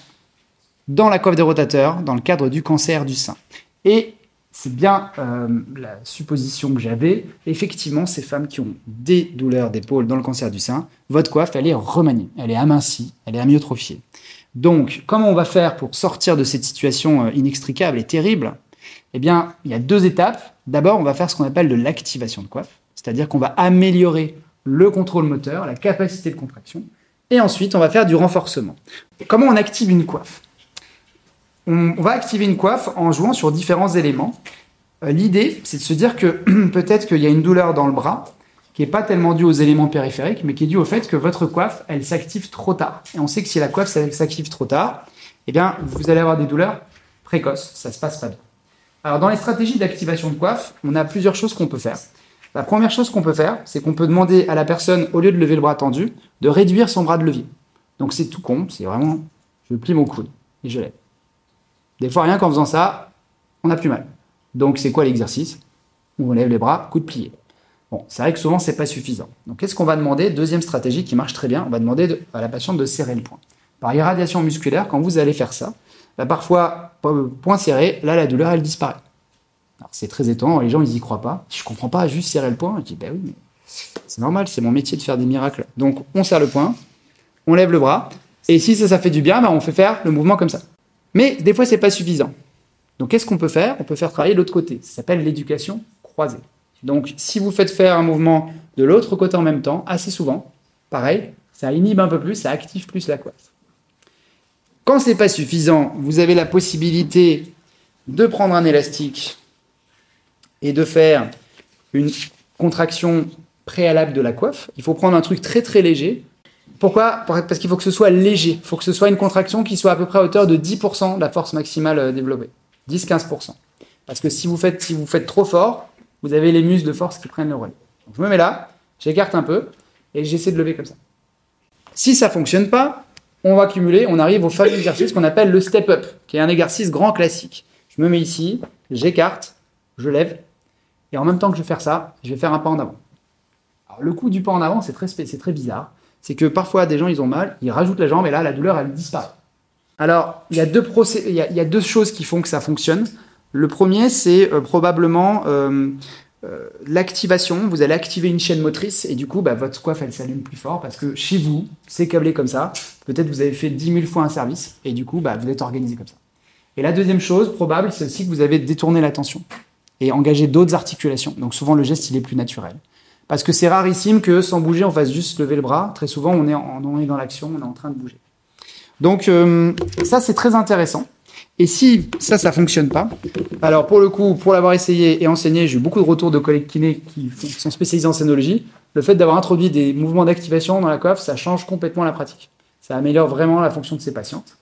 dans la coiffe des rotateurs dans le cadre du cancer du sein. Et c'est bien euh, la supposition que j'avais. Effectivement, ces femmes qui ont des douleurs d'épaule dans le cancer du sein, votre coiffe, elle est remaniée, elle est amincie, elle est amyotrophiée. Donc, comment on va faire pour sortir de cette situation inextricable et terrible ? Eh bien, il y a deux étapes. D'abord, on va faire ce qu'on appelle de l'activation de coiffe, c'est-à-dire qu'on va améliorer le contrôle moteur, la capacité de contraction, et ensuite on va faire du renforcement. Comment on active une coiffe ? On va activer une coiffe en jouant sur différents éléments. L'idée, c'est de se dire que peut-être qu'il y a une douleur dans le bras qui n'est pas tellement due aux éléments périphériques, mais qui est due au fait que votre coiffe, elle s'active trop tard. Et on sait que si la coiffe elle s'active trop tard, eh bien, vous allez avoir des douleurs précoces, ça ne se passe pas bien. Alors, dans les stratégies d'activation de coiffe, on a plusieurs choses qu'on peut faire. La première chose qu'on peut faire, c'est qu'on peut demander à la personne, au lieu de lever le bras tendu, de réduire son bras de levier. Donc c'est tout con, c'est vraiment, je plie mon coude et je lève. Des fois, rien qu'en faisant ça, on a plus mal. Donc c'est quoi l'exercice ? On lève les bras, coude plié. Bon, c'est vrai que souvent, c'est pas suffisant. Donc qu'est-ce qu'on va demander ? Deuxième stratégie qui marche très bien, on va demander de, à la patiente de serrer le poing. Par irradiation musculaire, quand vous allez faire ça, là, parfois, poing serré, là, la douleur, elle disparaît. Alors, c'est très étonnant, les gens, ils n'y croient pas. Je ne comprends pas, juste serrer le poing. Je dis, ben oui, mais c'est normal, c'est mon métier de faire des miracles. Donc, on serre le poing, on lève le bras, et si ça, ça fait du bien, ben, on fait faire le mouvement comme ça. Mais des fois, ce n'est pas suffisant. Donc, qu'est-ce qu'on peut faire ? On peut faire travailler l'autre côté. Ça s'appelle l'éducation croisée. Donc, si vous faites faire un mouvement de l'autre côté en même temps, assez souvent, pareil, ça inhibe un peu plus, ça active plus la coiffe. Quand ce n'est pas suffisant, vous avez la possibilité de prendre un élastique et de faire une contraction préalable de la coiffe. Il faut prendre un truc très très léger. Pourquoi ? Parce qu'il faut que ce soit léger. Il faut que ce soit une contraction qui soit à peu près à hauteur de dix pour cent de la force maximale développée. dix à quinze pour cent. Parce que si vous faites, si vous faites trop fort, vous avez les muscles de force qui prennent le relais. Donc je me mets là, j'écarte un peu et j'essaie de lever comme ça. Si ça ne fonctionne pas, on va cumuler, on arrive au fameux exercice qu'on appelle le step-up, qui est un exercice grand classique. Je me mets ici, j'écarte, je lève, et en même temps que je vais faire ça, je vais faire un pas en avant. Alors, le coup du pas en avant, c'est très, c'est très bizarre. C'est que parfois, des gens, ils ont mal, ils rajoutent la jambe, et là, la douleur, elle disparaît. Alors, il y a deux, procé- il y a, il y a deux choses qui font que ça fonctionne. Le premier, c'est euh, probablement euh, euh, l'activation. Vous allez activer une chaîne motrice, et du coup, bah, votre coiffe, elle s'allume plus fort, parce que chez vous, c'est câblé comme ça. Peut-être vous avez fait dix mille fois un service et du coup, bah, vous êtes organisé comme ça. Et la deuxième chose probable, c'est aussi que vous avez détourné l'attention et engagé d'autres articulations. Donc souvent, le geste, il est plus naturel. Parce que c'est rarissime que sans bouger, on fasse juste lever le bras. Très souvent, on est, en, on est dans l'action, on est en train de bouger. Donc euh, ça, c'est très intéressant. Et si ça, ça ne fonctionne pas, alors pour le coup, pour l'avoir essayé et enseigné, j'ai eu beaucoup de retours de collègues kinés qui sont spécialisés en scénologie. Le fait d'avoir introduit des mouvements d'activation dans la coiffe, ça change complètement la pratique. Ça améliore vraiment la fonction de ces patientes.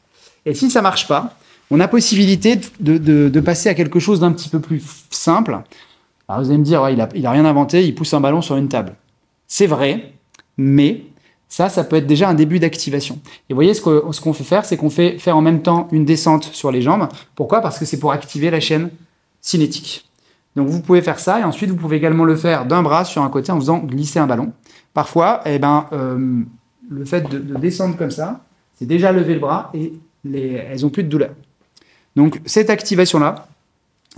Et si ça ne marche pas, on a possibilité de, de, de passer à quelque chose d'un petit peu plus simple. Alors vous allez me dire, ouais, il a, il a rien inventé, il pousse un ballon sur une table. C'est vrai, mais ça, ça peut être déjà un début d'activation. Et vous voyez, ce, que, ce qu'on fait faire, c'est qu'on fait faire en même temps une descente sur les jambes. Pourquoi ? Parce que c'est pour activer la chaîne cinétique. Donc vous pouvez faire ça, et ensuite vous pouvez également le faire d'un bras sur un côté en faisant glisser un ballon. Parfois, eh ben... Euh, le fait de, de descendre comme ça, c'est déjà lever le bras et les, elles n'ont plus de douleur. Donc, cette activation-là,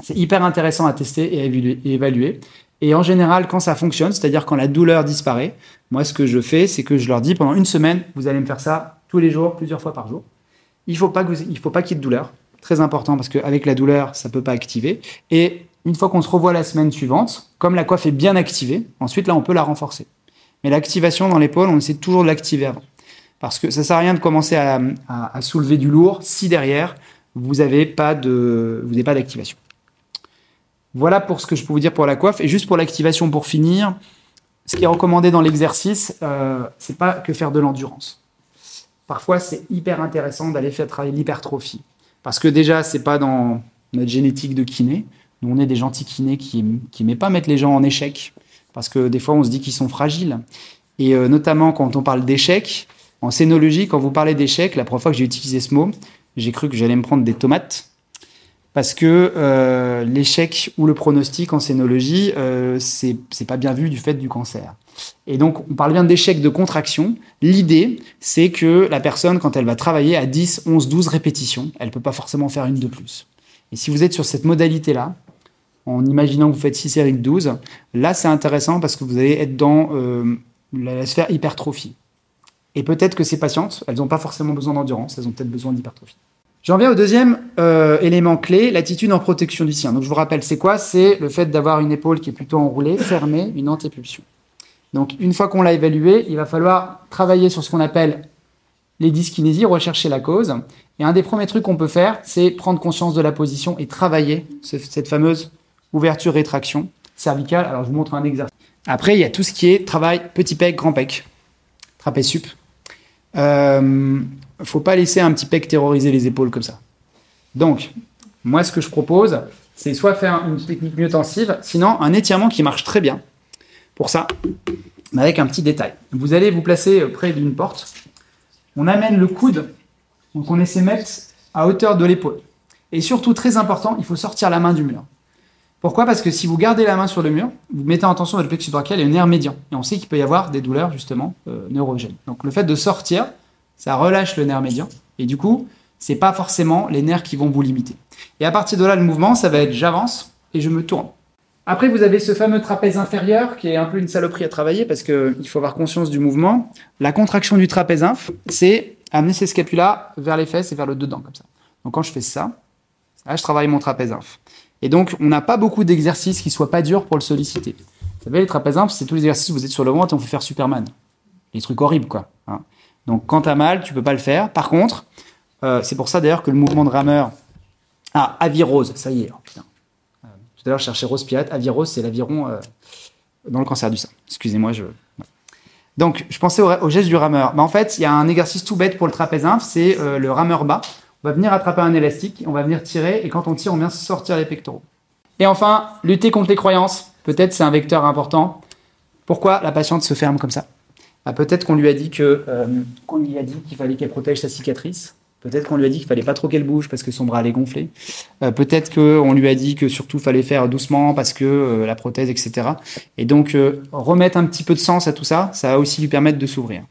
c'est hyper intéressant à tester et à évaluer, et évaluer. Et en général, quand ça fonctionne, c'est-à-dire quand la douleur disparaît, moi, ce que je fais, c'est que je leur dis pendant une semaine, vous allez me faire ça tous les jours, plusieurs fois par jour. Il ne faut pas que vous, il faut pas qu'il y ait de douleur. Très important, parce qu'avec la douleur, ça ne peut pas activer. Et une fois qu'on se revoit la semaine suivante, comme la coiffe est bien activée, ensuite, là, on peut la renforcer. Mais l'activation dans l'épaule, on essaie toujours de l'activer avant. Parce que ça ne sert à rien de commencer à, à, à soulever du lourd si derrière, vous n'avez pas de, vous n'avez pas d'activation. Voilà pour ce que je peux vous dire pour la coiffe. Et juste pour l'activation, pour finir, ce qui est recommandé dans l'exercice, euh, ce n'est pas que faire de l'endurance. Parfois, c'est hyper intéressant d'aller faire travailler l'hypertrophie. Parce que déjà, ce n'est pas dans notre génétique de kiné. Nous, on est des gentils kinés qui n'aiment pas mettre les gens en échec. Parce que des fois, on se dit qu'ils sont fragiles. Et euh, notamment, quand on parle d'échecs, en scénologie, quand vous parlez d'échecs, la première fois que j'ai utilisé ce mot, j'ai cru que j'allais me prendre des tomates. Parce que euh, l'échec ou le pronostic en sénologie, euh, c'est, c'est pas bien vu du fait du cancer. Et donc, on parle bien d'échec de contraction. L'idée, c'est que la personne, quand elle va travailler à dix, onze, douze répétitions, elle peut pas forcément faire une de plus. Et si vous êtes sur cette modalité-là, en imaginant que vous faites six séries de douze, là, c'est intéressant parce que vous allez être dans euh, la sphère hypertrophie. Et peut-être que ces patientes, elles n'ont pas forcément besoin d'endurance, elles ont peut-être besoin d'hypertrophie. J'en viens au deuxième euh, élément clé, l'attitude en protection du sien. Donc je vous rappelle, c'est quoi ? C'est le fait d'avoir une épaule qui est plutôt enroulée, fermée, une antépulsion. Donc une fois qu'on l'a évalué, il va falloir travailler sur ce qu'on appelle les dyskinésies, rechercher la cause. Et un des premiers trucs qu'on peut faire, c'est prendre conscience de la position et travailler ce, cette fameuse ouverture-rétraction cervicale. Alors je vous montre un exercice. Après, il y a tout ce qui est travail petit pec, grand pec, trapèze sup. Euh... Faut pas laisser un petit pec terroriser les épaules comme ça. Donc, moi, ce que je propose, c'est soit faire une technique myotensive, sinon un étirement qui marche très bien. Pour ça, avec un petit détail. Vous allez vous placer près d'une porte. On amène le coude, donc on essaie de mettre à hauteur de l'épaule. Et surtout, très important, il faut sortir la main du mur. Pourquoi ? Parce que si vous gardez la main sur le mur, vous mettez en tension votre plexus brachial et le nerf médian. Et on sait qu'il peut y avoir des douleurs, justement, euh, neurogènes. Donc, le fait de sortir, ça relâche le nerf médian et du coup, c'est pas forcément les nerfs qui vont vous limiter. Et à partir de là, le mouvement, ça va être j'avance et je me tourne. Après, vous avez ce fameux trapèze inférieur qui est un peu une saloperie à travailler parce qu'il faut avoir conscience du mouvement. La contraction du trapèze inf, c'est amener ses scapulas vers les fesses et vers le dedans comme ça. Donc quand je fais ça, là, je travaille mon trapèze inf. Et donc, on n'a pas beaucoup d'exercices qui soient pas durs pour le solliciter. Vous savez, les trapèzes inf, c'est tous les exercices où vous êtes sur le ventre et on fait faire Superman. Les trucs horribles, quoi. Hein. Donc, quand t'as mal, tu peux pas le faire. Par contre, euh, c'est pour ça d'ailleurs que le mouvement de rameur... Ah, avirose, ça y est. Oh, putain. Euh, tout à l'heure, je cherchais rose pirate. Avirose, c'est l'aviron euh, dans le cancer du sein. Excusez-moi, je... Ouais. Donc, je pensais au, au geste du rameur. Bah, en fait, il y a un exercice tout bête pour le trapèze inf, c'est euh, le rameur bas. On va venir attraper un élastique, on va venir tirer, et quand on tire, on vient sortir les pectoraux. Et enfin, lutter contre les croyances. Peut-être c'est un vecteur important. Pourquoi la patiente se ferme comme ça ? Ah, peut-être qu'on lui a dit que, euh, qu'on lui a dit qu'il fallait qu'elle protège sa cicatrice. Peut-être qu'on lui a dit qu'il fallait pas trop qu'elle bouge parce que son bras allait gonfler. Euh, peut-être qu'on lui a dit que surtout fallait faire doucement parce que euh, la prothèse, et cetera. Et donc, euh, remettre un petit peu de sens à tout ça, ça va aussi lui permettre de s'ouvrir.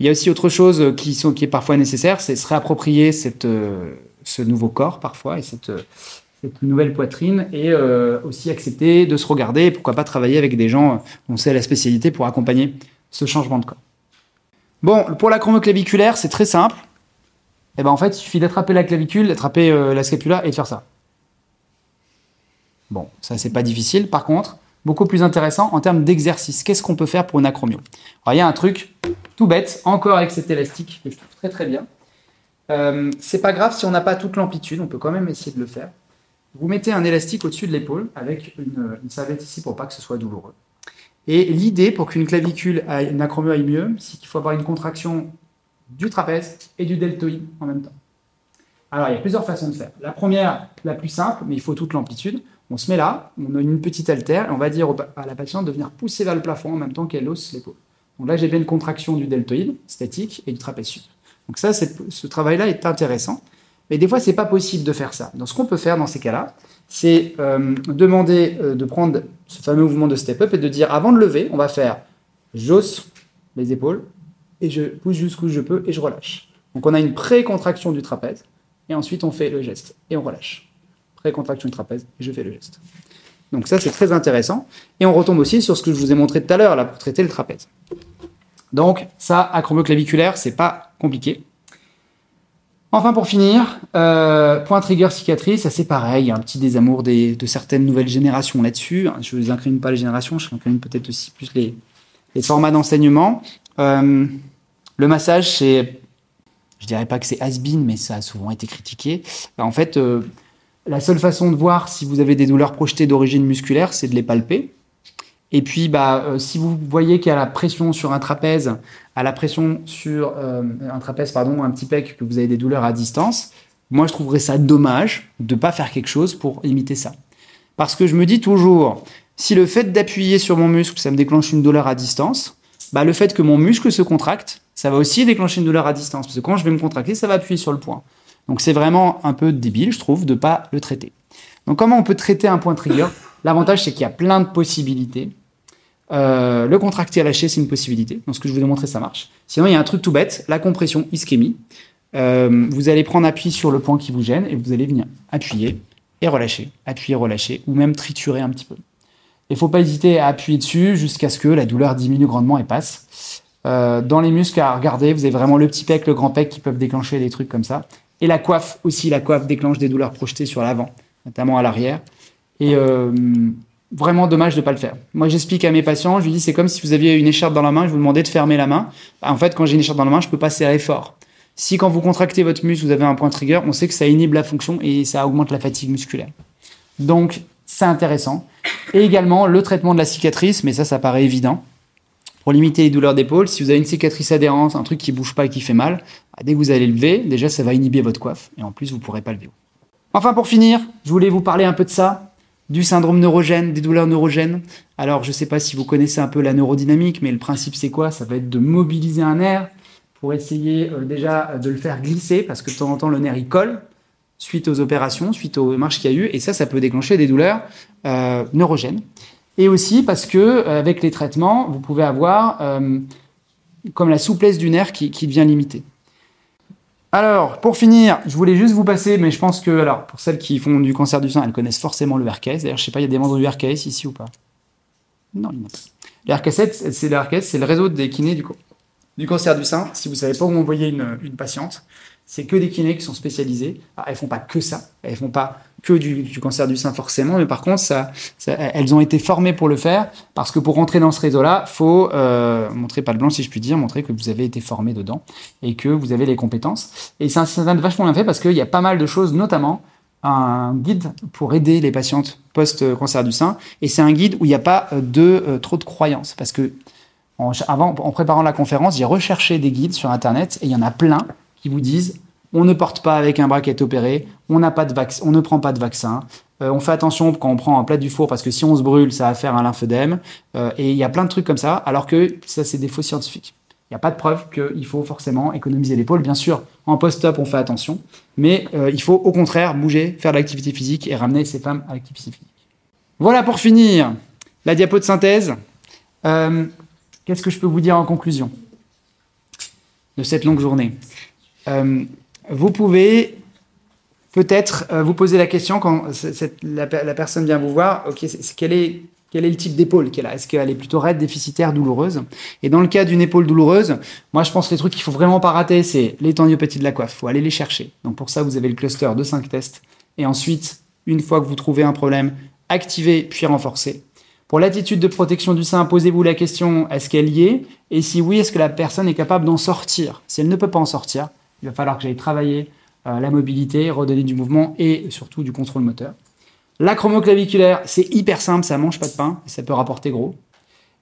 Il y a aussi autre chose qui, sont, qui est parfois nécessaire, c'est se réapproprier cette, euh, ce nouveau corps parfois et cette, euh, cette nouvelle poitrine et euh, aussi accepter de se regarder et pourquoi pas travailler avec des gens dont c'est la spécialité pour accompagner ce changement de corps. Bon, pour la acromioclaviculaire, c'est très simple. Et ben en fait, il suffit d'attraper la clavicule, d'attraper euh, la scapula et de faire ça. Bon, ça c'est pas difficile. Par contre, beaucoup plus intéressant en termes d'exercice. Qu'est-ce qu'on peut faire pour une acromio ? Alors il y a un truc tout bête, encore avec cet élastique que je trouve très très bien. Euh, c'est pas grave si on n'a pas toute l'amplitude, on peut quand même essayer de le faire. Vous mettez un élastique au-dessus de l'épaule avec une, une serviette ici pour pas que ce soit douloureux. Et l'idée pour qu'une clavicule, aille, une acromio aille mieux, c'est qu'il faut avoir une contraction du trapèze et du deltoïde en même temps. Alors, il y a plusieurs façons de faire. La première, la plus simple, mais il faut toute l'amplitude. On se met là, on a une petite haltère et on va dire à la patiente de venir pousser vers le plafond en même temps qu'elle hausse l'épaule. Donc là, j'ai bien une contraction du deltoïde statique et du trapèze sup. Donc ça, c'est, ce travail-là est intéressant. Mais des fois, c'est pas possible de faire ça. Donc, ce qu'on peut faire dans ces cas-là, c'est euh, demander euh, de prendre ce fameux mouvement de step-up et de dire, avant de lever, on va faire j'hausse les épaules et je pousse jusqu'où je peux et je relâche. Donc, on a une pré-contraction du trapèze et ensuite, on fait le geste et on relâche. Pré-contraction du trapèze et je fais le geste. Donc, ça, c'est très intéressant. Et on retombe aussi sur ce que je vous ai montré tout à l'heure là pour traiter le trapèze. Donc, ça, acromioclaviculaire, c'est pas compliqué. Enfin, pour finir, euh, point trigger cicatrice, ça c'est pareil, il y a un petit désamour des, de certaines nouvelles générations là-dessus. Je ne incrimine pas les générations, je incrimine peut-être aussi plus les, les formats d'enseignement. Euh, le massage, c'est, je dirais pas que c'est has-been, mais ça a souvent été critiqué. En fait, euh, la seule façon de voir si vous avez des douleurs projetées d'origine musculaire, c'est de les palper. Et puis, bah, euh, si vous voyez qu'il y a la pression sur un trapèze, à la pression sur euh, un trapèze, pardon, un petit pec, que vous avez des douleurs à distance, moi, je trouverais ça dommage de ne pas faire quelque chose pour imiter ça. Parce que je me dis toujours, si le fait d'appuyer sur mon muscle, ça me déclenche une douleur à distance, bah, le fait que mon muscle se contracte, ça va aussi déclencher une douleur à distance. Parce que quand je vais me contracter, ça va appuyer sur le point. Donc c'est vraiment un peu débile, je trouve, de ne pas le traiter. Donc comment on peut traiter un point trigger ? L'avantage, c'est qu'il y a plein de possibilités. Euh, le contractile lâché, c'est une possibilité. Dans ce que je vous ai montré, ça marche. Sinon, il y a un truc tout bête, la compression ischémie. Euh, vous allez prendre appui sur le point qui vous gêne et vous allez venir appuyer et relâcher, appuyer, relâcher, ou même triturer un petit peu. Il ne faut pas hésiter à appuyer dessus jusqu'à ce que la douleur diminue grandement et passe. Euh, dans les muscles à regarder, vous avez vraiment le petit pec, le grand pec qui peuvent déclencher des trucs comme ça. Et la coiffe aussi, la coiffe déclenche des douleurs projetées sur l'avant, notamment à l'arrière. Et euh, vraiment dommage de ne pas le faire. Moi, j'explique à mes patients, je lui dis, c'est comme si vous aviez une écharpe dans la main, je vous demandais de fermer la main. Bah, en fait, quand j'ai une écharpe dans la main, je ne peux pas serrer fort. Si quand vous contractez votre muscle, vous avez un point trigger, on sait que ça inhibe la fonction et ça augmente la fatigue musculaire. Donc, c'est intéressant. Et également, le traitement de la cicatrice, mais ça, ça paraît évident. Pour limiter les douleurs d'épaule, si vous avez une cicatrice adhérente, un truc qui ne bouge pas et qui fait mal, bah, dès que vous allez lever, déjà, ça va inhiber votre coiffe. Et en plus, vous ne pourrez pas lever. Enfin, pour finir, je voulais vous parler un peu de ça, du syndrome neurogène, des douleurs neurogènes. Alors, je ne sais pas si vous connaissez un peu la neurodynamique, mais le principe, c'est quoi ? Ça va être de mobiliser un nerf pour essayer euh, déjà de le faire glisser, parce que de temps en temps, le nerf, il colle suite aux opérations, suite aux marches qu'il y a eu. Et ça, ça peut déclencher des douleurs euh, neurogènes. Et aussi parce que euh, avec les traitements, vous pouvez avoir euh, comme la souplesse du nerf qui, qui devient limitée. Alors, pour finir, je voulais juste vous passer, mais je pense que, alors, pour celles qui font du cancer du sein, elles connaissent forcément le R K S. D'ailleurs, je ne sais pas, il y a des membres du R K S ici ou pas ? Non, il n'y en a pas. Le R K S, c'est le, R K S, c'est le réseau des kinés du corps. Du cancer du sein, si vous ne savez pas où envoyer une, une patiente, c'est que des kinés qui sont spécialisés. Alors, elles ne font pas que ça, elles ne font pas que du, du cancer du sein forcément, mais par contre, ça, ça, elles ont été formées pour le faire, parce que pour rentrer dans ce réseau-là, il faut euh, montrer pas le blanc, si je puis dire, montrer que vous avez été formé dedans et que vous avez les compétences. Et c'est un système vachement bien fait, parce qu'il y a pas mal de choses, notamment un guide pour aider les patientes post-cancer du sein, et c'est un guide où il n'y a pas de, euh, trop de croyances, parce que En, avant, en préparant la conférence, j'ai recherché des guides sur Internet et il y en a plein qui vous disent « on ne porte pas avec un bras qui est opéré, on, n'a pas de vac- on ne prend pas de vaccin, euh, on fait attention quand on prend un plat du four parce que si on se brûle, ça va faire un lymphœdème euh, ». Et il y a plein de trucs comme ça, alors que ça, c'est des faux scientifiques. Il n'y a pas de preuve qu'il faut forcément économiser l'épaule. Bien sûr, en post-op, on fait attention, mais euh, il faut au contraire bouger, faire de l'activité physique et ramener ces femmes à l'activité physique. Voilà pour finir, la diapo de synthèse. Euh, Qu'est-ce que je peux vous dire en conclusion de cette longue journée ? euh, Vous pouvez peut-être euh, vous poser la question quand c'est, c'est, la, la personne vient vous voir, okay, c'est, c'est, quel est, quel est le type d'épaule qu'elle a ? Est-ce qu'elle est plutôt raide, déficitaire, douloureuse ? Et dans le cas d'une épaule douloureuse, moi je pense que les trucs qu'il ne faut vraiment pas rater, c'est les tendinopathies de la coiffe, il faut aller les chercher. Donc pour ça, vous avez le cluster de cinq tests. Et ensuite, une fois que vous trouvez un problème, activez puis renforcez. Pour l'attitude de protection du sein, posez-vous la question, est-ce qu'elle y est ? Et si oui, est-ce que la personne est capable d'en sortir ? Si elle ne peut pas en sortir, il va falloir que j'aille travailler euh, la mobilité, redonner du mouvement et surtout du contrôle moteur. L'acromio-claviculaire, c'est hyper simple, ça mange pas de pain, et ça peut rapporter gros.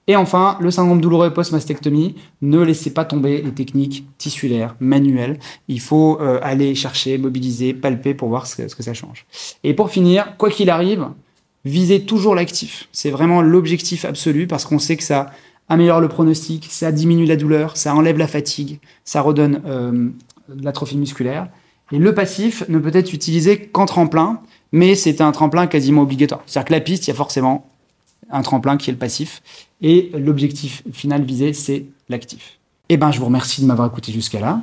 Et enfin, le syndrome douloureux post-mastectomie, ne laissez pas tomber les techniques tissulaires, manuelles. Il faut euh, aller chercher, mobiliser, palper pour voir ce que, ce que ça change. Et pour finir, quoi qu'il arrive, visez toujours l'actif. C'est vraiment l'objectif absolu parce qu'on sait que ça améliore le pronostic, ça diminue la douleur, ça enlève la fatigue, ça redonne euh, de l'atrophie musculaire. Et le passif ne peut être utilisé qu'en tremplin, mais c'est un tremplin quasiment obligatoire. C'est-à-dire que la piste, il y a forcément un tremplin qui est le passif. Et l'objectif final visé, c'est l'actif. Eh bien, je vous remercie de m'avoir écouté jusqu'à là.